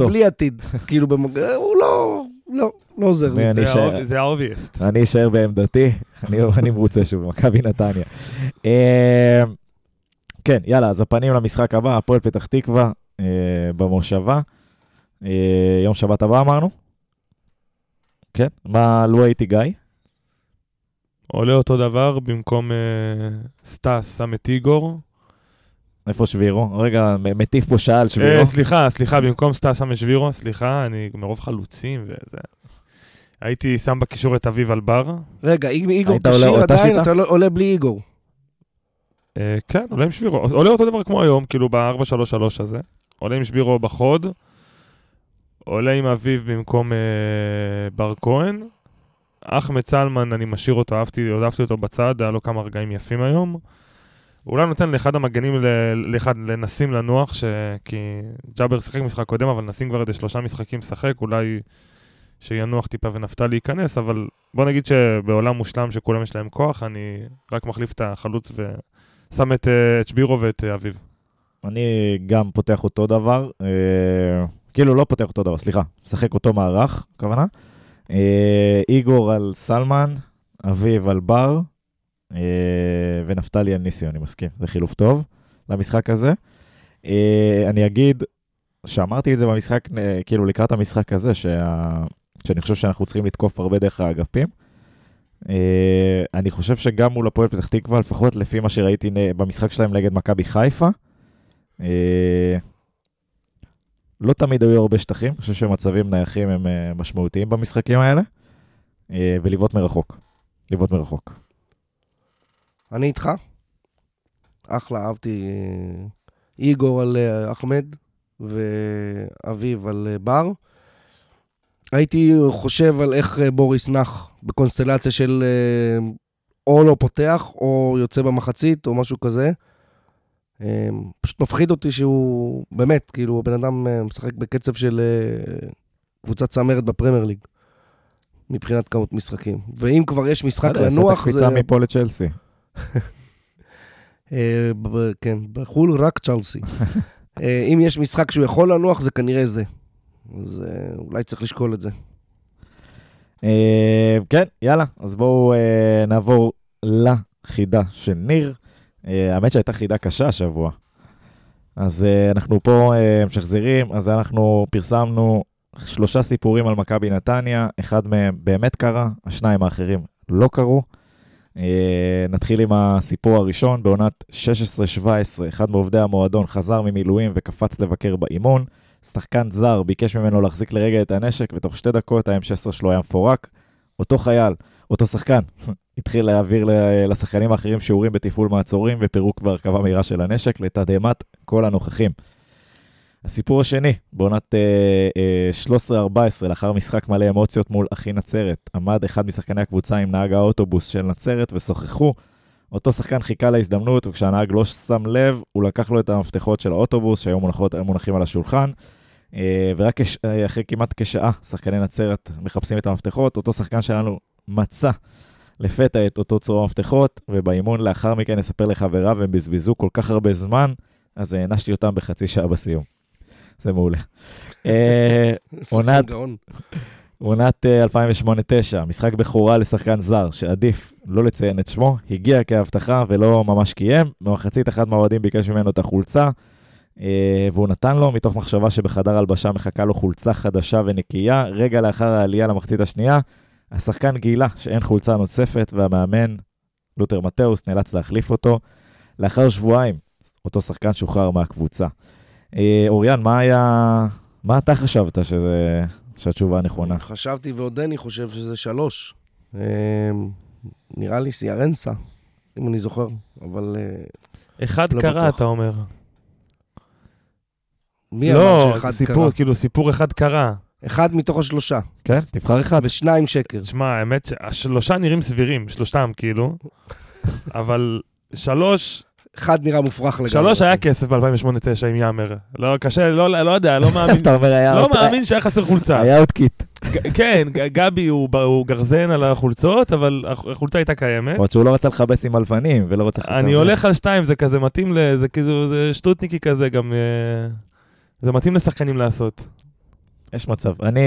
בלי עתיד. כאילו, הוא לא עוזר. זה האובייסט. אני אשאר בעמדתי, אני מרוצה שוב, מכבי נתניה. כן, יאללה, אז הפנים למשחק הבא, הפועל פתח תקווה, במושבה. יום שבת הבא אמרנו? כן, מה לו הייתי גיא? עולה אותו דבר, במקום סטאס, שם את איגור. איפה שבירו? רגע, מטיף פה שעה על שבירו. סליחה, סליחה, במקום סטאס, שם את שבירו, סליחה, אני מרוב חלוצים וזה. הייתי שם בקישור את אביב על בר. רגע, איגור קשיר עדיין, אתה עולה בלי איגור. כן, עולה עם שבירו. עולה אותו דבר כמו היום, כאילו ב-ארבע שלוש שלוש הזה. עולה עם שבירו בחוד. עולה עם אביב במקום אה, בר כהן. אחמד סלמן, אני משאיר אותו, אהבתי, עודפתי אותו בצד, היה לו כמה רגעים יפים היום. אולי נותן לאחד המגנים, לאחד, לנסים לנוח, ש... כי ג'אבר שחק משחק קודם, אבל נסים כבר עד שלושה משחקים שחק, אולי שינוח טיפה ונפתה להיכנס, אבל בוא נגיד שבעולם מושלם שכולם יש להם כוח, אני רק מחליף את החלוץ ושם את, את שבירו ואת אביב. אני גם פותח אותו דבר, אה... כאילו לא פותח אותו דבר, סליחה, משחק אותו מערך, הכוונה. איגור על סלמן, אביב על בר, ונפתלי על ניסי, אני מסכים. זה חילוף טוב למשחק הזה. אני אגיד, שאמרתי את זה במשחק, כאילו לקראת המשחק הזה, שאני חושב שאנחנו צריכים לתקוף הרבה דרך האגפים. אני חושב שגם מול הפועל פתח תקווה, לפחות לפי מה שראיתי במשחק שלהם נגד מכבי חיפה, לא תמיד היו הרבה שטחים, אני חושב שמצבים נייחים הם משמעותיים במשחקים האלה, ולבעוט מרחוק, לבעוט מרחוק. אני איתך, אחלה, אהבתי איגור על אחמד, ואביב על בר. הייתי חושב על איך בוריס נח בקונסטלציה של או לא פותח, או יוצא במחצית, או משהו כזה. פשוט מפחיד אותי שהוא באמת, כאילו הבן אדם משחק בקצב של קבוצת צמרת בפרמייר ליג. מבחינת כמות משחקים. ואם כבר יש משחק לנוח, זה... זה קפיצה מפה לצ'לסי. כן, בחול רק צ'לסי. אם יש משחק שהוא יכול לנוח, זה כנראה זה. אז אולי צריך לשקול את זה. כן, יאללה. אז בואו נעבור לחידה של ניר. האמת שהייתה חידה קשה השבוע. אז אנחנו פה משחזרים, אז אנחנו פרסמנו שלושה סיפורים על מכבי נתניה, אחד מהם באמת קרה, השניים האחרים לא קרו. נתחיל עם הסיפור הראשון, בעונת שש עשרה שבע עשרה, אחד מעובדי המועדון חזר ממילואים וקפץ לבקר באימון, שחקן זר ביקש ממנו להחזיק לרגע את הנשק, ותוך שתי דקות ה-אם שש עשרה שלו היה מפורק, אותו חייל, אותו שחקן, התחיל להעביר לשחקנים האחרים שיעורים בטיפול מעצורים ופירוק והרכבה מהירה של הנשק לתדהמת כל הנוכחים. הסיפור השני, בעונת שלוש עשרה ארבע עשרה, לאחר משחק מלא אמוציות מול אחי נצרת, עמד אחד משחקני הקבוצה עם נהג האוטובוס של נצרת ושוחחו. אותו שחקן חיכה להזדמנות, וכשהנהג לא שם לב, הוא לקח לו את המפתחות של האוטובוס, שהיום מונחות, מונחים על השולחן, ורק אחרי כמעט כשעה, שחקני נצרת מחפשים את המפתחות, אותו שחקן שלנו מצא לפתע את אותו צור המפתחות, ובאימון לאחר מכן נספר לחברה, והם בזבזו כל כך הרבה זמן, אז הענשתי אותם בחצי שעה בסיום. זה מעולה. עונת אלפיים ושמונה תשע, משחק בחורה לשחקן זר, שעדיף לא לציין את שמו, הגיע כהבטחה ולא ממש קיים, במחצית אחד מהאוהדים ביקש ממנו את החולצה, והוא נתן לו, מתוך מחשבה שבחדר הלבשה מחכה לו חולצה חדשה ונקייה, רגע לאחר העלייה למחצית השנייה, השחקן גילה שאין חולצה נוספת, והמאמן, לותר מטאוס, נאלץ להחליף אותו. לאחר שבועיים, אותו שחקן שוחרר מהקבוצה. אוריאן, מה היה... מה אתה חשבת שזה... שהתשובה הנכונה? חשבתי ועוד אני חושב שזה שלוש. נראה לי סיארנסה, אם אני זוכר, אבל... אחד קרה, אתה אומר. לא, סיפור, כאילו סיפור אחד קרה. אחד מתוך השלושה. כן, תבחר אחד. ושניים שקר. תשמע, האמת, השלושה נראים סבירים, שלושתם כאילו, אבל שלוש... אחד נראה מופרך לגמרי. שלוש היה כסף ב-אלפיים ושמונה תשע עם יאמר. לא, קשה, לא יודע, לא מאמין. לא מאמין שהיה חסר חולצה. היה עוד קיט. כן, גבי הוא גרזן על החולצות, אבל החולצה הייתה קיימת. עוד שהוא לא רצה לחבס עם אלפנים, ולא רצה... אני הולך על שתיים, זה כזה מתאים, זה שטוטניקי כזה גם... זה מתאים לשחקנים לעשות. יש מצב. אני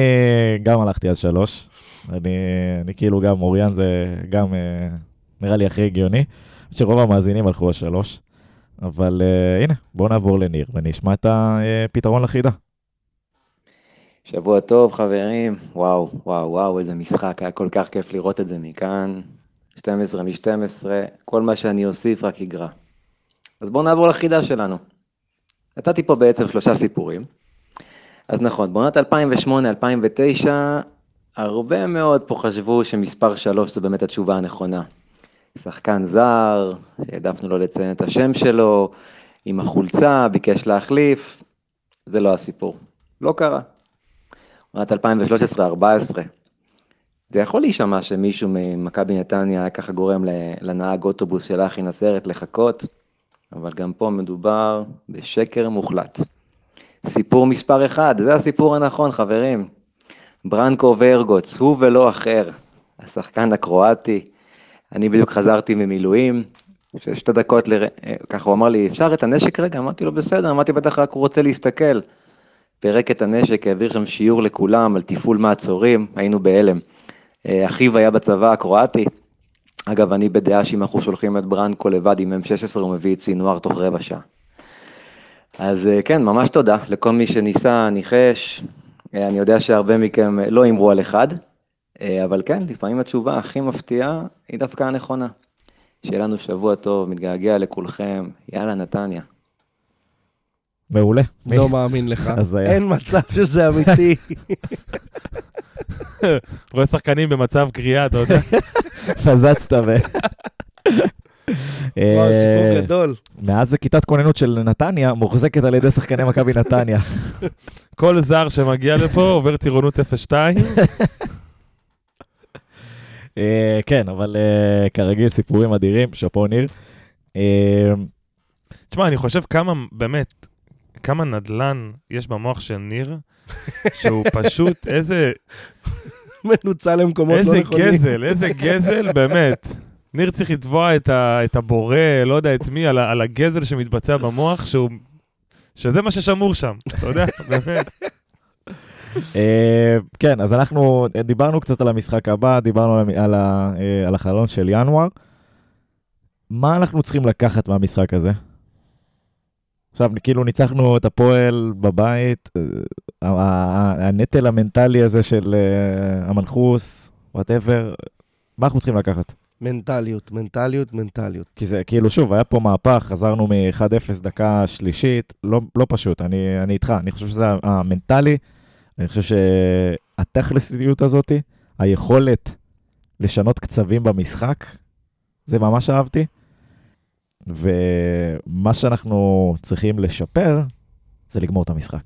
גם הלכתי על שלוש. אני כאילו גם, אוריאן זה גם נראה לי הכי הגיוני. שרוב המאזינים הלכו על שלוש, אבל uh, הנה, בואו נעבור לניר, ונשמע את הפתרון לחידה. שבוע טוב, חברים. וואו, וואו, וואו, איזה משחק. היה כל כך כיף לראות את זה מכאן. שתים עשרה משתים עשרה, כל מה שאני אוסיף רק יגרע. אז בואו נעבור לחידה שלנו. נתתי פה בעצם שלושה סיפורים. אז נכון, בעונת אלפיים ושמונה אלפיים ותשע, הרבה מאוד פה חשבו שמספר שלוש זה באמת התשובה הנכונה. שחקן זר, שהעדפנו לו לציין את השם שלו, עם החולצה, ביקש להחליף, זה לא הסיפור. לא קרה. עונת אלפיים ושלוש עשרה ארבע עשרה, זה יכול להישמע שמישהו ממכבי נתניה היה ככה גורם לנהג אוטובוס של אחי נצרת לחכות, אבל גם פה מדובר בשקר מוחלט. סיפור מספר אחד, זה הסיפור הנכון, חברים. ברנקו ורגוץ, הוא ולא אחר, השחקן הקרואטי, אני בדיוק חזרתי ממילואים, ששתי דקות, לר... ככה הוא אמר לי, אפשר את הנשק רגע? אמרתי לו, בסדר, אמרתי בטח רק הוא רוצה להסתכל. פרק את הנשק, העביר שם שיעור לכולם על טיפול מעצורים, היינו בהלם. אחיו היה בצבא הקרואטי, אגב, אני בדעה שאם אנחנו שולחים את ברנקו לבד עם אם שש עשרה, הוא מביא את צינואר תוך רבע שעה. אז כן, ממש תודה לכל מי שניסה, ניחש, אני יודע שהרבה מכם לא אמרו על אחד, אבל כן, לפעמים התשובה הכי מפתיעה היא דווקא הנכונה. שיהיה לנו שבוע טוב, מתגעגע לכולכם, יאללה נתניה. מעולה. לא מאמין לך. אין מצב שזה אמיתי. רואה שחקנים במצב קריאה, אתה יודע? פזצת ו... וואו, סיפור גדול. מאז זה כיתת כוננות של נתניה, מוחזקת על ידי שחקני מכבי נתניה. כל זר שמגיע לפה עובר טירונות אפס שתיים. ايه كان، אבל كرجل سيפורين اديرين شפו ניר. امم تشما انا خايف كام بامت كام نادلان יש במוח של ניר שהוא פשוט איזה מנוצל למקומות לא נכונים. איזה גזל, איזה גזל, באמת. ניר צריך לתבוע את הבורא, לא יודע את מי, על הגזל שמתבצע במוח, שזה מה ששמור שם, אתה יודע, באמת. כן, אז אנחנו דיברנו קצת על המשחק הבא, דיברנו על החלון של ינואר. מה אנחנו צריכים לקחת מהמשחק הזה? עכשיו, כאילו ניצחנו את הפועל בבית, הנטל המנטלי הזה של המנחוס, whatever, מה אנחנו צריכים לקחת? מנטליות, מנטליות, מנטליות. כי זה, כאילו, שוב, היה פה מהפך, חזרנו מ-אחת אפס דקה שלישית, לא, לא פשוט, אני, אני איתך, אני חושב שזה המנטלי, אני חושב שהתכלסיות הזאת, היכולת לשנות קצבים במשחק, זה ממש אהבתי, ומה שאנחנו צריכים לשפר, זה לגמור את המשחק.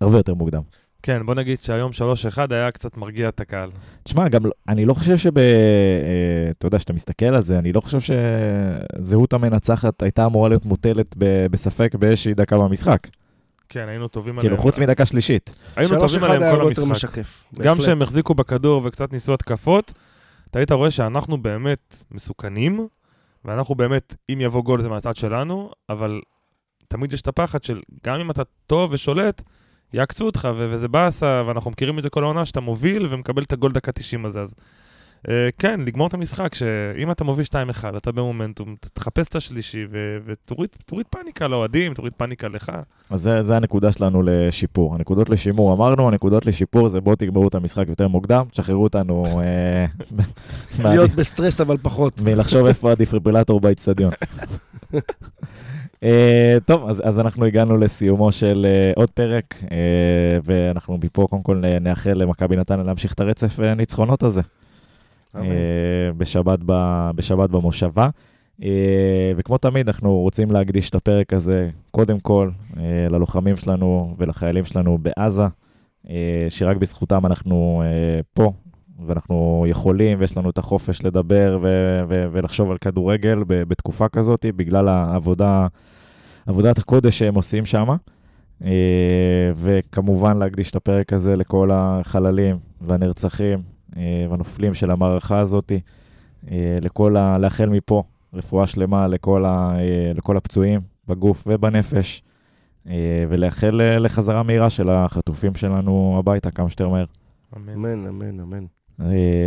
הרבה יותר מוקדם. כן, בוא נגיד שהיום שלוש אחד היה קצת מרגיע את הקהל. תשמע, גם אני לא חושב שב... אתה יודע, שאתה מסתכל על זה, אני לא חושב שזהות המנצחת הייתה אמורה להיות מוטלת בספק באיזושהי דקה במשחק. כן, היינו טובים עליהם. כאילו, חוץ מדקה שלישית. היינו טובים עליהם כל המשחק. גם שהם החזיקו בכדור וקצת ניסו התקפות, אתה היית רואה שאנחנו באמת מסוכנים, ואנחנו באמת, אם יבוא גול זה מהצד שלנו, אבל תמיד יש את הפחד של גם אם אתה טוב ושולט, יעקצו אותך, וזה באסה, ואנחנו מכירים את זה כל העונה, שאתה מוביל ומקבל את הגול דקה תשעים הזה. אז כן, לגמור את המשחק, שאם אתה מוביל שתיים אחד, אתה במומנטום, תחפש את השלישי, ותוריד פאניקה לאוהדים, תוריד פאניקה לך. אז זה הנקודה שלנו לשיפור. הנקודות לשימור, אמרנו, הנקודות לשיפור זה בואו תגמרו את המשחק יותר מוקדם, תשחררו אותנו... להיות בסטרס, אבל פחות. מלחשוב איפה הדפריברילטור באצטדיון. Uh, טוב, אז, אז אנחנו הגענו לסיומו של uh, עוד פרק, uh, ואנחנו מפה קודם כל נאחל למכבי נתניה להמשיך את הרצף uh, ניצחונות הזה. Uh, בשבת, ב, בשבת במושבה. Uh, וכמו תמיד, אנחנו רוצים להקדיש את הפרק הזה, קודם כל, uh, ללוחמים שלנו ולחיילים שלנו בעזה, uh, שרק בזכותם אנחנו uh, פה, ואנחנו יכולים, ויש לנו את החופש לדבר ו- ו- ולחשוב על כדורגל ב- בתקופה כזאת, בגלל העבודה, עבודת הקודש שהם עושים שם, וכמובן להקדיש את הפרק הזה לכל החללים והנרצחים והנופלים של המערכה הזאת, לכל ה- להחל מפה, רפואה שלמה לכל, ה- לכל הפצועים בגוף ובנפש, ולהחל לחזרה מהירה של החטופים שלנו הביתה כמה שתר מהר. אמן, אמן, אמן.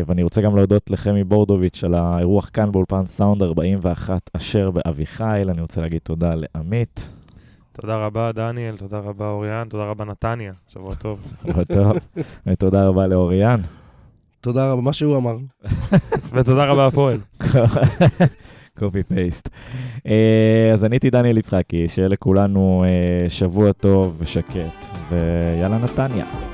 ואני רוצה גם להודות לכם מבורדוביץ' על האירוח כאן באולפן סאונד ארבעים ואחת אשר באביחיל. אני רוצה להגיד תודה לעמית. תודה רבה דניאל, תודה רבה אוריאן, תודה רבה נתניה, שבוע טוב. שבוע טוב, ותודה רבה לאוריאן. תודה רבה, מה שהוא אמר. ותודה רבה הפועל. קופי פייסט. אז אני הייתי דניאל יצחקי, שיהיה לכולנו שבוע טוב ושקט, ויאללה נתניה.